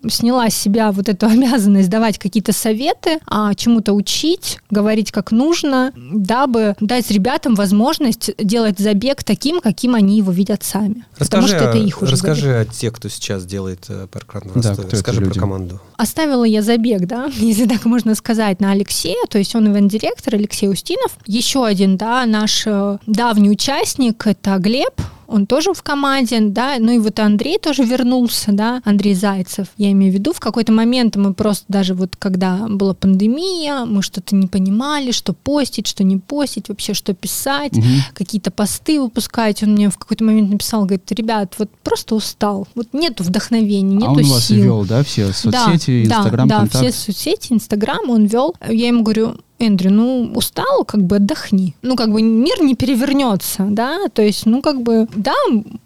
сняла с себя вот эту обязанность давать какие-то советы, чему-то учить, говорить как нужно, дабы дать ребятам возможность делать забег таким, каким они его видят сами. Расскажи, потому что это их уже расскажи о тех, кто сейчас делает паркран в Ростове. Да, расскажи про команду. Оставила я забег, да, если так можно сказать, на Алексея, то есть он ивент-директор, Алексей Устинов. Еще один, да, наш давний участник, это Глеб, он тоже в команде, да, ну и вот Андрей тоже вернулся, да, Андрей Зайцев, я имею в виду, в какой-то момент мы просто даже вот, когда была пандемия, мы что-то не понимали, что постить, что не постить, вообще что писать, какие-то посты выпускать, он мне в какой-то момент написал, говорит, ребят, вот просто устал, вот нету вдохновения, нету сил. А он вас вел, да, все соцсети, да, Инстаграм, да, Контакт? Да, все соцсети, Инстаграм он вел, я ему говорю... Эндрю, ну, устал, как бы отдохни. Ну, как бы мир не перевернется, да, то есть, ну, как бы, да,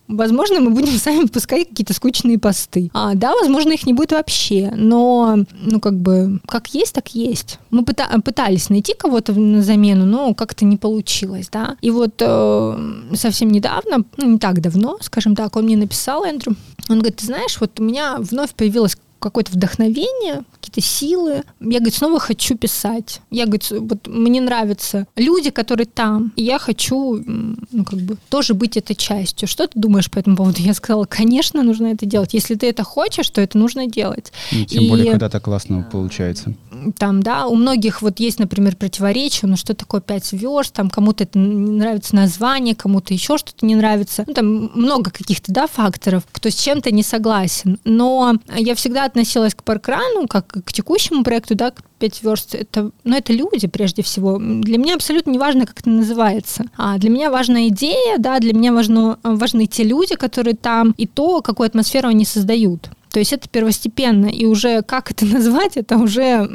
возможно, мы будем сами пускать какие-то скучные посты. Да, возможно, их не будет вообще, но, ну, как бы, как есть, так есть. Мы пытались найти кого-то на замену, но как-то не получилось, да. И вот совсем недавно, ну, не так давно, скажем так, он мне написал, Эндрю, он говорит, ты знаешь, вот у меня вновь появилась какое-то вдохновение, какие-то силы. Я, говорит, снова хочу писать. Я, говорит, вот мне нравятся люди, которые там. И я хочу, ну, как бы, тоже быть этой частью. Что ты думаешь по этому поводу? Я сказала, конечно, нужно это делать. Если ты это хочешь, то это нужно делать. И, тем более, когда так классно получается. Там, да, у многих вот есть, например, противоречия, ну, что такое 5 верст, там, кому-то это не нравится название, кому-то еще что-то не нравится. Ну, там много каких-то, да, факторов, кто с чем-то не согласен. Но я всегда относилась к паркрану, как к текущему проекту, да, к 5 верст, это, ну, это люди, прежде всего. Для меня абсолютно не важно, как это называется. Для меня важна идея, да, для меня важны те люди, которые там, и то, какую атмосферу они создают. То есть это первостепенно, и уже как это назвать, это уже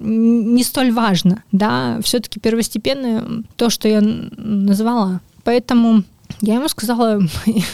не столь важно, да, все-таки первостепенно то, что я назвала. Поэтому... Я ему сказала,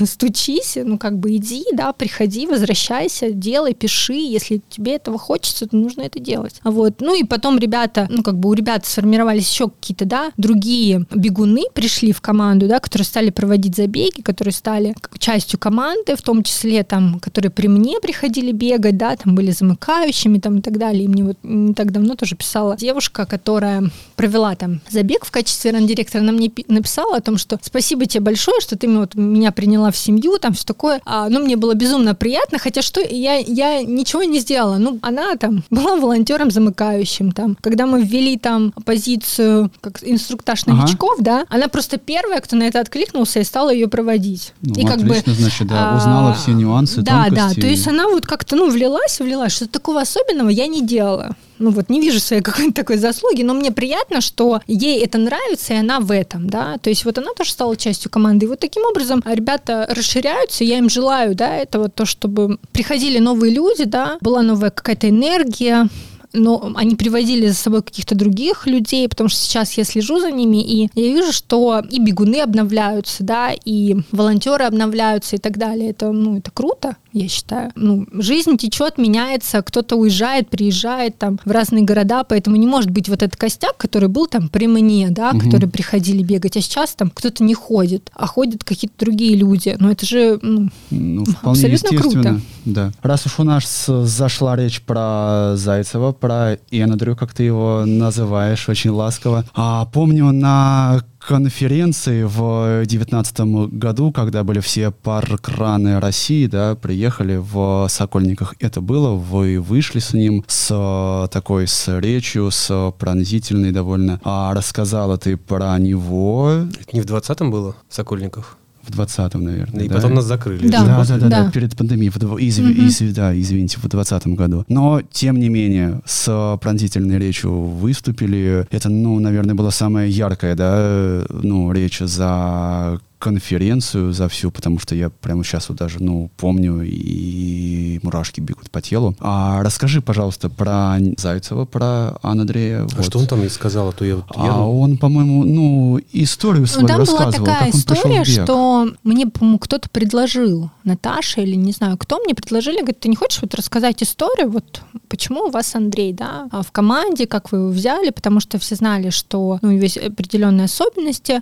стучись, ну, как бы иди, да, приходи, возвращайся, делай, пиши, если тебе этого хочется, то нужно это делать. Вот, ну, и потом ребята, ну, как бы у ребят сформировались еще какие-то, да, другие бегуны пришли в команду, да, которые стали проводить забеги, которые стали частью команды, в том числе, там, которые при мне приходили бегать, да, там, были замыкающими, там, и так далее. И мне вот не так давно тоже писала девушка, которая провела, там, забег в качестве ран-директора, она мне написала о том, что спасибо тебе большое, что ты вот меня приняла в семью, там все такое. Ну, мне было безумно приятно, хотя что я ничего не сделала. Ну, она там была волонтером замыкающим. Там. Когда мы ввели там позицию как инструктаж новичков, да, она просто первая, кто на это откликнулся и стала ее проводить. Ну, и отлично, как бы, значит, да, узнала все нюансы, да, тонкости. Да, то есть она вот как-то, ну, влилась, что-то такого особенного я не делала. Ну вот, не вижу своей какой-то такой заслуги, но мне приятно, что ей это нравится, и она в этом, да, то есть вот она тоже стала частью команды, и вот таким образом ребята расширяются, я им желаю, да, этого, то, чтобы приходили новые люди, да, была новая какая-то энергия, но они приводили за собой каких-то других людей, потому что сейчас я слежу за ними, и я вижу, что и бегуны обновляются, да, и волонтеры обновляются и так далее. Это, ну, это круто, я считаю. Ну, жизнь течет, меняется, кто-то уезжает, приезжает там в разные города, поэтому не может быть вот этот костяк, который был там при мне, да, которые приходили бегать, а сейчас там кто-то не ходит, а ходят какие-то другие люди. Но это же вполне абсолютно круто. Да. Раз уж у нас зашла речь про Зайцева, про Эндрю, как ты его называешь, очень ласково. Помню, на конференции в 2019 году, когда были все паркраны России, да, приехали в Сокольниках. Это было, вы вышли с ним, с такой, с речью, с пронзительной довольно. Рассказала ты про него. Это не в 2020 было в Сокольниках? В 20-м, наверное. И да? Потом нас закрыли. Да, перед пандемией. Извините, в 20-м году. Но, тем не менее, с пронзительной речью выступили. Это, наверное, была самая яркая, да, речь за конференцию за всю, потому что я прямо сейчас вот даже, помню, и мурашки бегут по телу. А расскажи, пожалуйста, про Зайцева, про Андрея. А вот. Что он там и сказал? Он, по-моему, историю свою рассказывал. Там была такая история, что мне, по-моему, кто-то предложил, Наташа или не знаю кто, мне предложили, говорит, ты не хочешь вот рассказать историю, вот почему у вас Андрей, да, в команде, как вы его взяли, потому что все знали, что у него есть определенные особенности,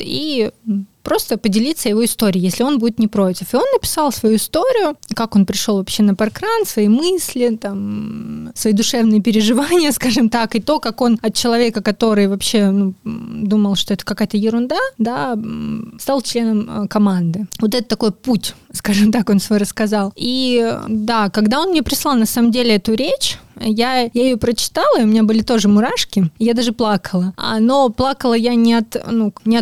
и просто поделиться его историей, если он будет не против. И он написал свою историю, как он пришел вообще на Паркран, свои мысли, свои душевные переживания, скажем так, и то, как он от человека, который вообще думал, что это какая-то ерунда, да, стал членом команды. Вот это такой путь, скажем так, он свой рассказал. И да, когда он мне прислал на самом деле эту речь, я ее прочитала, и у меня были тоже мурашки, я даже плакала. Но плакала я не от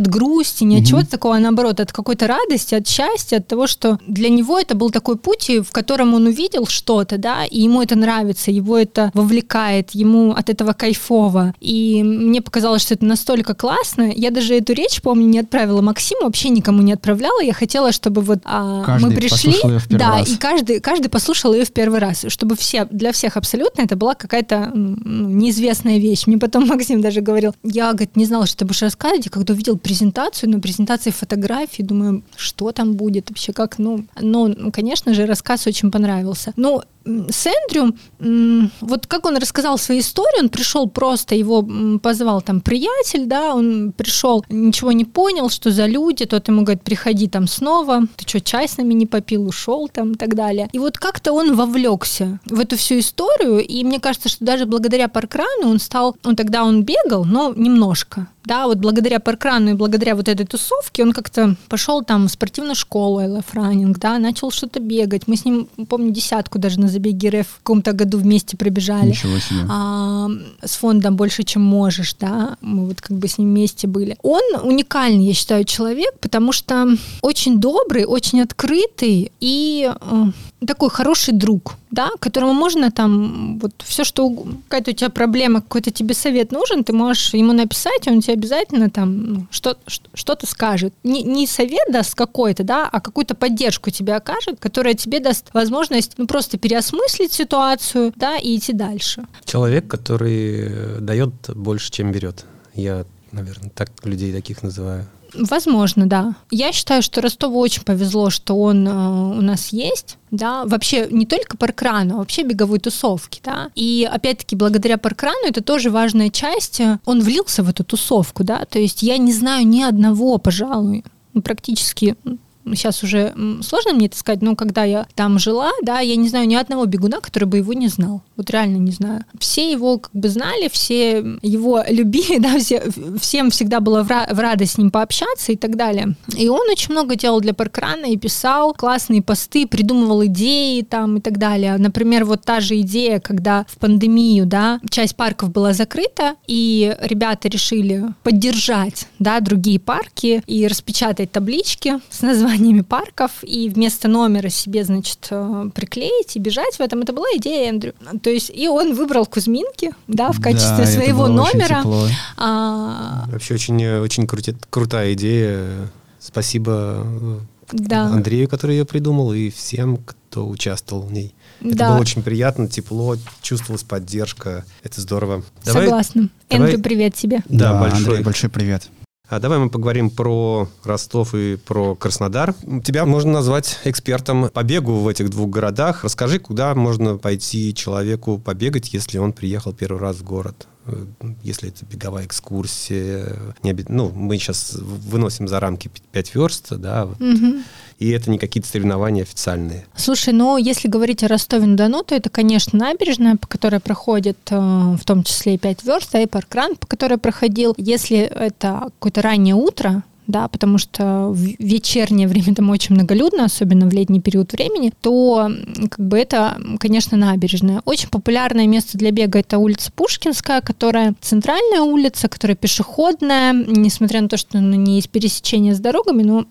грусти, не от чего-то такого, а наоборот, от какой-то радости, от счастья, от того, что для него это был такой путь, в котором он увидел что-то, да, и ему это нравится, его это вовлекает, ему от этого кайфово. И мне показалось, что это настолько классно. Я даже эту речь, помню, не отправила Максиму, вообще никому не отправляла. Я хотела, чтобы мы пришли, да, раз. И каждый послушал ее в первый раз, чтобы для всех абсолютно это была какая-то неизвестная вещь. Мне потом Максим даже говорил, я, говорит, не знала, что ты будешь рассказывать, и когда увидел презентацию, на презентации фотографии, думаю, что там будет вообще, как, но, конечно же, рассказ очень понравился. Но с Эндрю, вот как он рассказал свою историю, он пришел просто, его позвал там приятель, да, он пришел, ничего не понял, что за люди, тот ему говорит, приходи там снова, ты что, чай с нами не попил, ушел там и так далее. И вот как-то он вовлекся в эту всю историю, и мне кажется, что даже благодаря Паркрану он бегал, но немножко. Да, вот благодаря Паркрану и благодаря вот этой тусовке он как-то пошел там в спортивную школу, элафранинг, да, начал что-то бегать. Мы с ним, помню, 10-ку даже на забеге РФ в каком-то году вместе пробежали. Ничего себе. С фондом «Больше, чем можешь», да, мы вот как бы с ним вместе были. Он уникальный, я считаю, человек, потому что очень добрый, очень открытый и такой хороший друг, да, которому можно там вот все, что угодно. Какая-то у тебя проблема, какой-то тебе совет нужен, ты можешь ему написать, он тебе обязательно там что-то скажет. Не совет даст какой-то, да, а какую-то поддержку тебе окажет, которая тебе даст возможность просто переосмыслить ситуацию, да, и идти дальше. Человек, который дает больше, чем берет. Я, наверное, так людей таких называю. Возможно, да. Я считаю, что Ростову очень повезло, что он у нас есть. Да, вообще не только Паркрану, а вообще беговой тусовки, да, и опять-таки благодаря Паркрану это тоже важная часть, он влился в эту тусовку, да, то есть я не знаю ни одного, пожалуй, практически, сейчас уже сложно мне это сказать, но когда я там жила, да, я не знаю ни одного бегуна, который бы его не знал, вот реально не знаю, все его как бы знали, все его любили, да, всем всегда было в радость с ним пообщаться и так далее, и он очень много делал для Паркрана и писал классные посты, придумывал идеи там и так далее, например, вот та же идея, когда в пандемию, да, часть парков была закрыта, и ребята решили поддержать, да, другие парки и распечатать таблички с названием парков и вместо номера себе, значит, приклеить и бежать в этом. Это была идея Эндрю. То есть и он выбрал Кузьминки, да, в качестве своего номера. Очень вообще очень крутая идея. Спасибо Андрею, который ее придумал, и всем, кто участвовал в ней. Это было очень приятно, тепло, чувствовалась поддержка. Это здорово. Согласна. Эндрю, привет тебе. Да, Андрей, большой привет. А давай мы поговорим про Ростов и про Краснодар. Тебя можно назвать экспертом по бегу в этих двух городах. Расскажи, куда можно пойти человеку побегать, если он приехал первый раз в город? Если это беговая экскурсия. Мы сейчас выносим за рамки 5 верст, да, вот. И это не какие-то соревнования официальные. Слушай, если говорить о Ростове-на-Дону, то это, конечно, набережная, по которой проходит в том числе и 5 верст, а и Паркран, по которой проходил. Если это какое-то раннее утро, да, потому что в вечернее время там очень многолюдно, особенно в летний период времени, то как бы это, конечно, набережная. Очень популярное место для бега — это улица Пушкинская, которая центральная улица, которая пешеходная, несмотря на то, что не есть пересечение с дорогами, но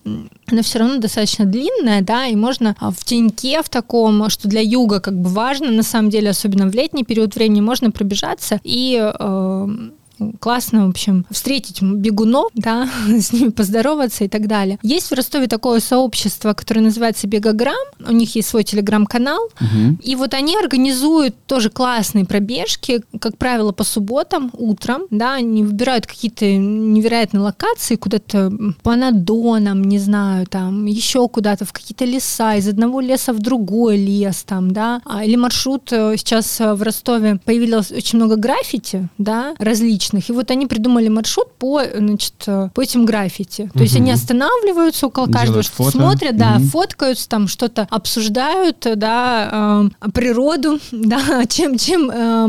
она все равно достаточно длинная, да, и можно в теньке в таком, что для юга как бы важно, на самом деле, особенно в летний период времени, можно пробежаться и классно, в общем, встретить бегунов, да, с ними поздороваться и так далее. Есть в Ростове такое сообщество, которое называется «Бегограм», у них есть свой телеграм-канал, угу. И вот они организуют тоже классные пробежки, как правило, по субботам, утром, да, они выбирают какие-то невероятные локации, куда-то по Надонам, не знаю, там, еще куда-то, в какие-то леса, из одного леса в другой лес, там, да, или маршрут, сейчас в Ростове появилось очень много граффити, да, различных. И вот они придумали маршрут по этим граффити. То есть они останавливаются около каждого, что-то смотрят, да, фоткаются, там что-то обсуждают, да, природу, да, чем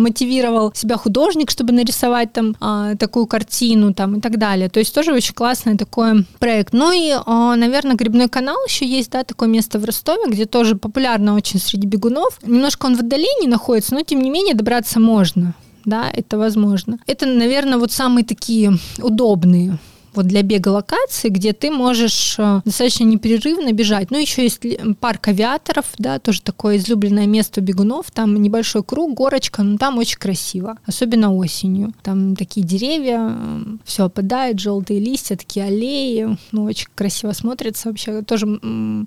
мотивировал себя художник, чтобы нарисовать там такую картину, там, и так далее. То есть тоже очень классный такой проект. Ну и, наверное, грибной канал еще есть, да, такое место в Ростове, где тоже популярно очень среди бегунов. Немножко он в отдалении находится, но тем не менее добраться можно. Да, это возможно. Это, наверное, вот самые такие удобные вот для бега локации, где ты можешь достаточно непрерывно бежать. Ну, еще есть парк авиаторов, да, тоже такое излюбленное место бегунов. Там небольшой круг, горочка, но там очень красиво, особенно осенью. Там такие деревья, все опадает, желтые листья, такие аллеи. Ну, очень красиво смотрится вообще. Я тоже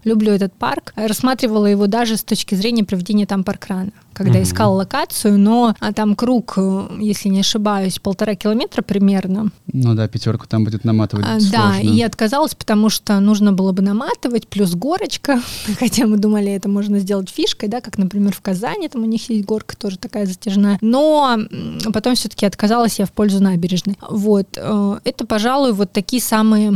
люблю этот парк. Рассматривала его даже с точки зрения проведения там паркрана, когда искала локацию, но там круг, если не ошибаюсь, 1,5 километра примерно. Ну да, 5 там будет наматывать сложно. Да, и отказалась, потому что нужно было бы наматывать, плюс горочка, хотя мы думали, это можно сделать фишкой, да, как, например, в Казани, там у них есть горка тоже такая затяжная, но потом все-таки отказалась я в пользу набережной. Вот, это, пожалуй, вот такие самые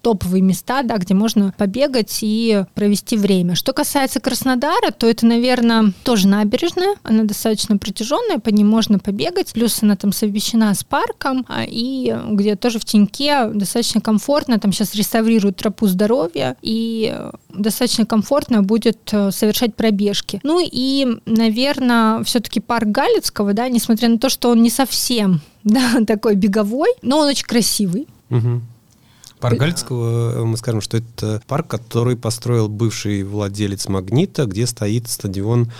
топовые места, да, где можно побегать и провести время. Что касается Краснодара, то это, наверное, тоже набережная, она достаточно протяженная, по ней можно побегать, плюс она там совмещена с парком, и где тоже в теньке достаточно комфортно, там сейчас реставрируют тропу здоровья, и достаточно комфортно будет совершать пробежки. Ну и, наверное, все-таки парк Галицкого, да, несмотря на то, что он не совсем, да, такой беговой, но он очень красивый. Угу. Парк Галицкого, мы скажем, что это парк, который построил бывший владелец «Магнита», где стоит стадион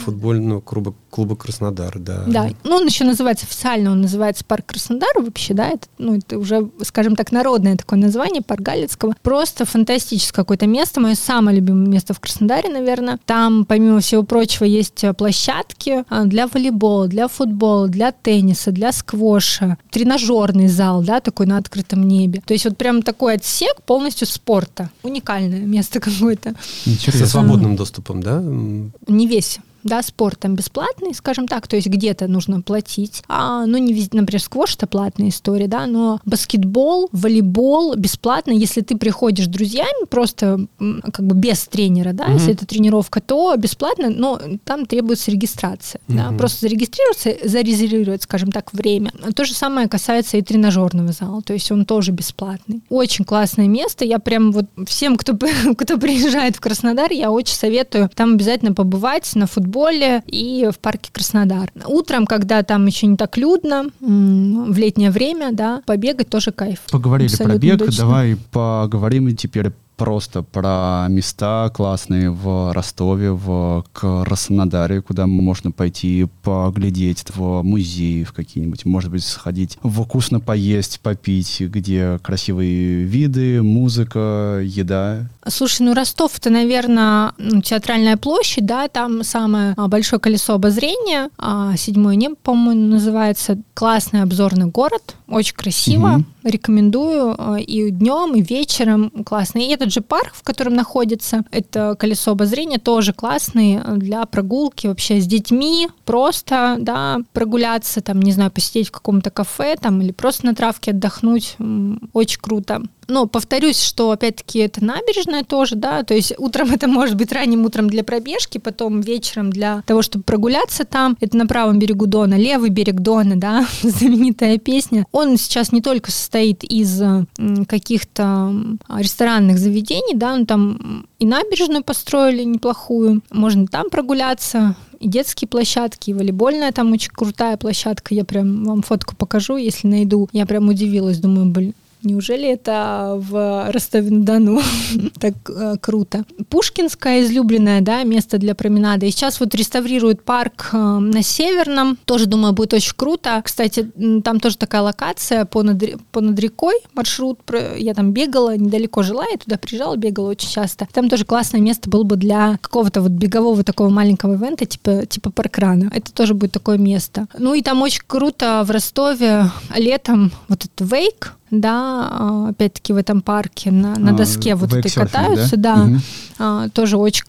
футбольного клуба «Краснодар». Да. Да, ну он еще называется, официально он называется «Парк Краснодар» вообще, да, это, ну, это уже, скажем так, народное такое название, парк Галицкого. Просто фантастическое какое-то место, мое самое любимое место в Краснодаре, наверное. Там, помимо всего прочего, есть площадки для волейбола, для футбола, для тенниса, для сквоша, тренажерный зал, да, такой на открытом небе. То есть вот прям такой отсек полностью спорта. Уникальное место какое-то. Со свободным доступом, да? Не весь. Да, спорт там бесплатный, скажем так, то есть где-то нужно платить, ну не везде, например, сквош — это платная история, да, но баскетбол, волейбол бесплатно, если ты приходишь с друзьями, просто как бы без тренера, да, если это тренировка, то бесплатно, но там требуется регистрация, да, просто зарегистрироваться, зарезервировать, скажем так, время. То же самое касается и тренажерного зала, то есть он тоже бесплатный. Очень классное место, я прям вот всем, кто приезжает в Краснодар, я очень советую там обязательно побывать, на футбол и в парке Краснодар. Утром, когда там еще не так людно, в летнее время, да, побегать тоже кайф. Поговорили абсолютно про бег, точно. Давай поговорим теперь просто про места классные в Ростове, в Краснодаре, куда можно пойти поглядеть, в музеи в какие-нибудь, может быть, сходить вкусно поесть, попить, где красивые виды, музыка, еда. Слушай, ну Ростов — это, наверное, Театральная площадь, да, там самое большое колесо обозрения, «Седьмое небо», по-моему, называется. Классный обзорный город, очень красиво, рекомендую и днем, и вечером, классно. И этот же парк, в котором находится это колесо обозрения, тоже классный для прогулки вообще с детьми, просто, да, прогуляться, там, не знаю, посидеть в каком-то кафе, там, или просто на травке отдохнуть, очень круто. Но повторюсь, что, опять-таки, это набережная тоже, да, то есть утром это может быть ранним утром для пробежки, потом вечером для того, чтобы прогуляться там. Это на правом берегу Дона, левый берег Дона, да, знаменитая песня. Он сейчас не только состоит из каких-то ресторанных заведений, да, но там и набережную построили неплохую, можно там прогуляться, и детские площадки, и волейбольная там очень крутая площадка, я прям вам фотку покажу, если найду. Я прям удивилась, думаю, блин, Неужели это в Ростове-на-Дону так круто? Пушкинское излюбленное, да, место для променада. И сейчас вот реставрируют парк на Северном. Тоже, думаю, будет очень круто. Кстати, там тоже такая локация понад рекой маршрут. Я там бегала, недалеко жила, я туда приезжала, бегала очень часто. Там тоже классное место было бы для какого-то вот бегового такого маленького ивента, типа Паркрана. Это тоже будет такое место. Ну и там очень круто в Ростове летом вот этот вейк, да, опять-таки в этом парке на доске вот этой катаются, да, угу. Тоже очень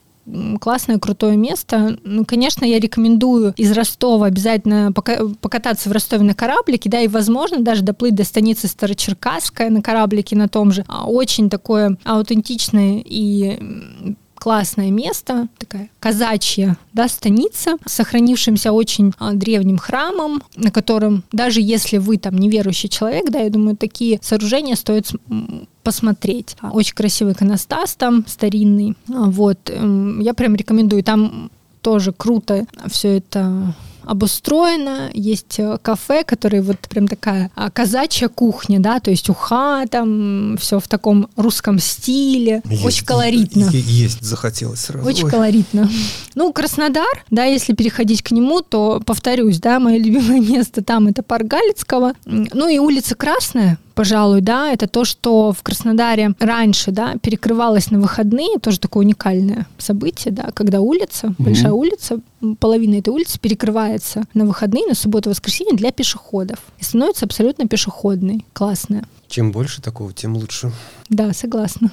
классное, крутое место. Ну, конечно, я рекомендую из Ростова обязательно покататься в Ростове на кораблике, да, и, возможно, даже доплыть до станицы Старочеркасская на кораблике на том же. Очень такое аутентичное и классное место, такая казачья, да, станица, с сохранившимся очень древним храмом, на котором, даже если вы там неверующий человек, да, я думаю, такие сооружения стоит посмотреть. Очень красивый иконостас там, старинный. Вот, я прям рекомендую. Там тоже круто все это обустроено, есть кафе, которые вот прям такая казачья кухня, да, то есть уха, там все в таком русском стиле, есть, очень колоритно. Есть, захотелось сразу. Очень колоритно. Ну, Краснодар, да, если переходить к нему, то, повторюсь, да, мое любимое место там это парк Галицкого, ну и улица Красная, пожалуй, да, это то, что в Краснодаре раньше, да, перекрывалось на выходные, тоже такое уникальное событие, да, когда улица, большая улица, половина этой улицы перекрывается на выходные, на субботу-воскресенье для пешеходов и становится абсолютно пешеходной, классная. Чем больше такого, тем лучше. Да, согласна.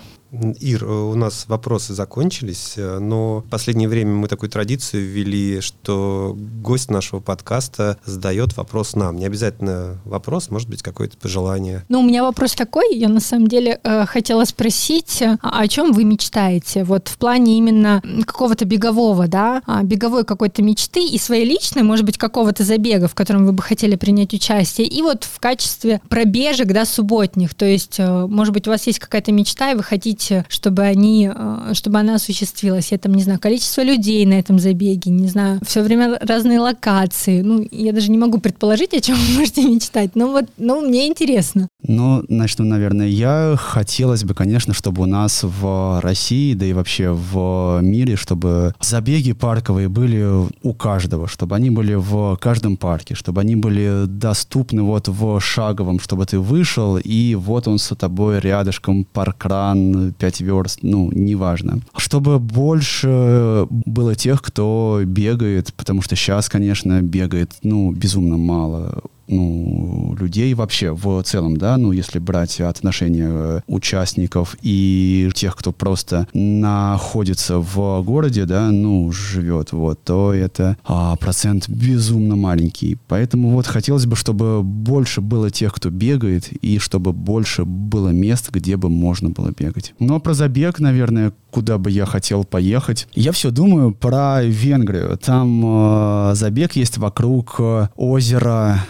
Ир, у нас вопросы закончились, но в последнее время мы такую традицию ввели, что гость нашего подкаста задает вопрос нам. Не обязательно вопрос, может быть, какое-то пожелание. Ну, у меня вопрос такой, я на самом деле хотела спросить, о чем вы мечтаете? Вот в плане именно какого-то бегового, да, беговой какой-то мечты и своей личной, может быть, какого-то забега, в котором вы бы хотели принять участие, и вот в качестве пробежек, да, субботних, то есть, может быть, у вас есть какая-то мечта, и вы хотите, чтобы она осуществилась. Я там не знаю, количество людей на этом забеге, не знаю, все время разные локации. Ну, я даже не могу предположить, о чем вы можете мечтать, но вот, ну, мне интересно. Ну, начну, наверное, я. Хотелось бы, конечно, чтобы у нас в России, да и вообще в мире, чтобы забеги парковые были у каждого, чтобы они были в каждом парке, чтобы они были доступны вот в шаговом, чтобы ты вышел, и вот он с тобой рядышком, паркран, 5 верст, ну, неважно. Чтобы больше было тех, кто бегает, потому что сейчас, конечно, бегает, ну, безумно мало, ну, людей вообще в целом, да, ну, если брать отношения участников и тех, кто просто находится в городе, да, ну, живет, вот, то это процент безумно маленький. Поэтому вот хотелось бы, чтобы больше было тех, кто бегает, и чтобы больше было мест, где бы можно было бегать. Ну, а про забег, наверное, куда бы я хотел поехать. Я все думаю про Венгрию. Там забег есть вокруг озера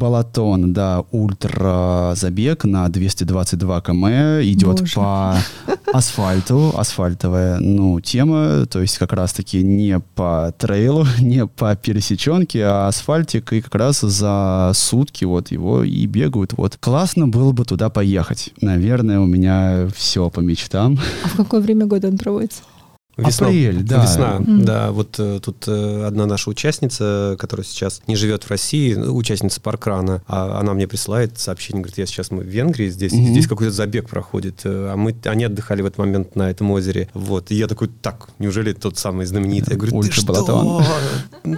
Балатон, да, ультразабег на 222 км, идет по асфальту, асфальтовая, ну, тема, то есть как раз-таки не по трейлу, не по пересеченке, а асфальтик, и как раз за сутки вот его и бегают, вот. Классно было бы туда поехать. Наверное, у меня все по мечтам. А в какое время года он проводится? Весна. Апрель, да. Весна, да. Вот тут одна наша участница, которая сейчас не живет в России, участница паркрана, она мне присылает сообщение, говорит, я сейчас мы в Венгрии, здесь какой-то забег проходит, а они отдыхали в этот момент на этом озере. Вот. И я такой, так, неужели тот самый знаменитый? Я говорю, ты что?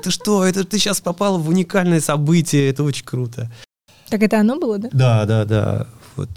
Ты что? Это ты сейчас попал в уникальное событие, это очень круто. Так это оно было, да? Да. Вот.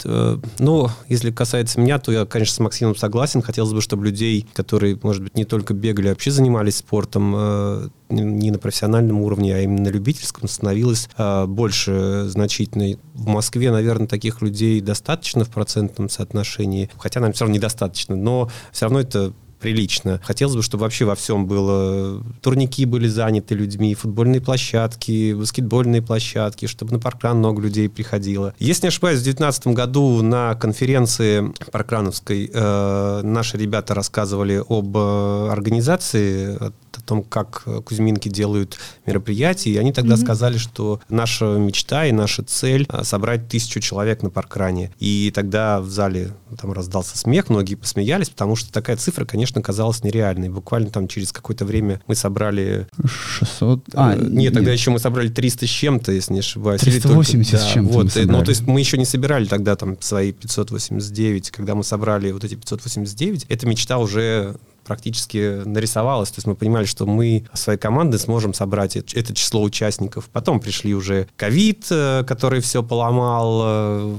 Ну, если касается меня, то я, конечно, с Максимом согласен. Хотелось бы, чтобы людей, которые, может быть, не только бегали, а вообще занимались спортом, не на профессиональном уровне, а именно на любительском, становилось больше значительной. В Москве, наверное, таких людей достаточно в процентном соотношении, хотя нам все равно недостаточно, но все равно это прилично. Хотелось бы, чтобы вообще во всем было. Турники были заняты людьми, футбольные площадки, баскетбольные площадки, чтобы на паркран много людей приходило. Если не ошибаюсь, в 2019 году на конференции паркрановской наши ребята рассказывали об организации о том, как Кузьминки делают мероприятия, и они тогда сказали, что наша мечта и наша цель собрать 1000 человек на Паркране. И тогда в зале там раздался смех, многие посмеялись, потому что такая цифра, конечно, казалась нереальной. Буквально там через какое-то время мы собрали... 600... Тогда еще мы собрали 300 с чем-то, если не ошибаюсь. 380 с чем-то вот. Ну, то есть мы еще не собирали тогда там свои 589. Когда мы собрали вот эти 589, эта мечта уже... практически нарисовалось. То есть мы понимали, что мы своей командой сможем собрать это число участников. Потом пришли уже ковид, который все поломал,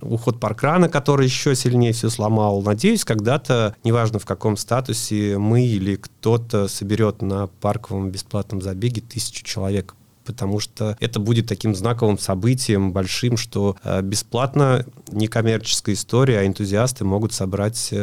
уход Паркрана, который еще сильнее все сломал. Надеюсь, когда-то, неважно в каком статусе, мы или кто-то соберет на парковом бесплатном забеге 1000 человек. Потому что это будет таким знаковым событием, большим, что бесплатно некоммерческая история, а энтузиасты могут собрать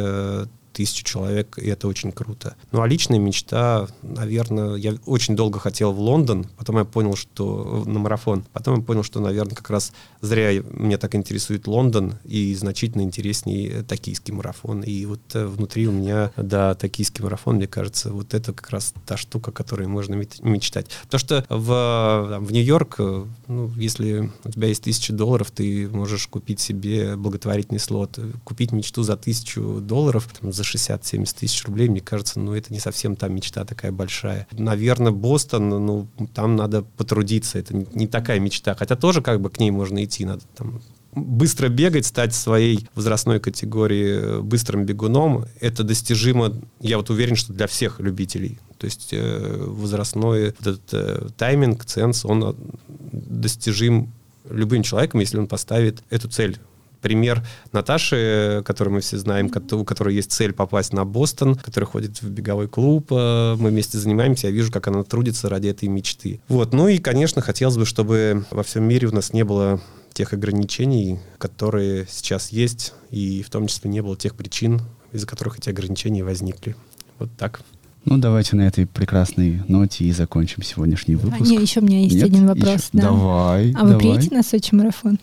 1000 человек, и это очень круто. Ну, а личная мечта, наверное, я очень долго хотел в Лондон, потом я понял, что... на марафон. Потом я понял, что, наверное, как раз зря меня так интересует Лондон, и значительно интереснее Токийский марафон. И вот внутри у меня, да, Токийский марафон, мне кажется, вот это как раз та штука, о которой можно мечтать. Потому что в Нью-Йорк, ну, если у тебя есть $1000, ты можешь купить себе благотворительный слот. Купить мечту за $1000, там, за 60-70 тысяч рублей, мне кажется, ну, это не совсем та мечта такая большая. Наверное, Бостон, ну, там надо потрудиться, это не такая мечта, хотя тоже как бы к ней можно идти, надо там быстро бегать, стать своей возрастной категории быстрым бегуном, это достижимо, я вот уверен, что для всех любителей. То есть возрастной вот этот тайминг, ценз, он достижим любым человеком, если он поставит эту цель. Пример Наташи, которую мы все знаем, у которой есть цель попасть на Бостон, которая ходит в беговой клуб, мы вместе занимаемся, я вижу, как она трудится ради этой мечты. Вот. Ну и, конечно, хотелось бы, чтобы во всем мире у нас не было тех ограничений, которые сейчас есть, и в том числе не было тех причин, из-за которых эти ограничения возникли. Вот так. Ну, давайте на этой прекрасной ноте и закончим сегодняшний выпуск. Нет, еще у меня есть один вопрос. Да. Давай. Вы приедете на Сочи-марафон?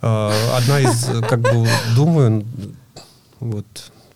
Одна из, как бы, думаю, вот,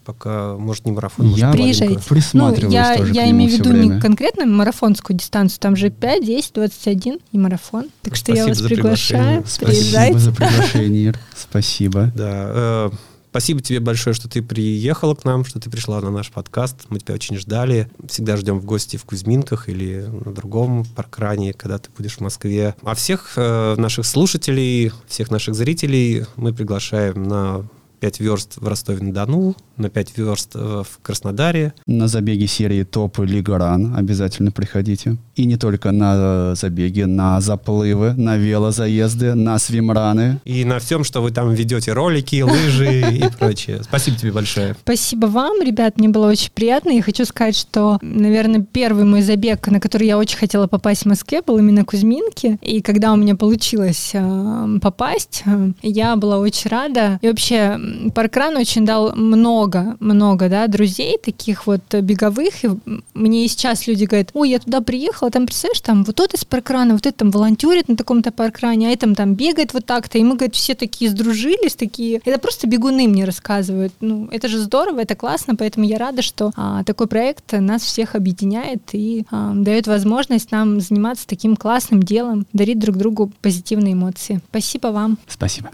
пока, может, не марафон, может, маленько. Присматриваюсь тоже к нему. Я имею в виду не конкретно марафонскую дистанцию, там же 5, 10, 21 и марафон. Так что я вас приглашаю. Спасибо за приглашение, Ир. Спасибо. Да. Спасибо тебе большое, что ты приехала к нам, что ты пришла на наш подкаст. Мы тебя очень ждали. Всегда ждем в гости в Кузьминках или на другом паркране, когда ты будешь в Москве. А всех наших слушателей, всех наших зрителей мы приглашаем на 5 верст в Ростове-на-Дону, на 5 верст в Краснодаре. На забеге серии «Топли Гаран» обязательно приходите. И не только на забеги, на заплывы, на велозаезды, на свимраны. И на всем, что вы там ведете, ролики, лыжи и прочее. Спасибо тебе большое. Спасибо вам, ребят, мне было очень приятно. Я хочу сказать, что, наверное, первый мой забег, на который я очень хотела попасть в Москве, был именно Кузьминки. И когда у меня получилось попасть, я была очень рада. И вообще... Паркран очень дал много друзей, таких вот беговых. И мне и сейчас люди говорят: ой, я туда приехала, там, представляешь, там вот тот из Паркрана, вот этот там волонтерит на таком-то Паркране, а этом там бегает вот так-то. И мы, говорят, все такие сдружились, такие... Это просто бегуны мне рассказывают. Ну, это же здорово, это классно, поэтому я рада, что такой проект нас всех объединяет и дает возможность нам заниматься таким классным делом, дарить друг другу позитивные эмоции. Спасибо вам. Спасибо.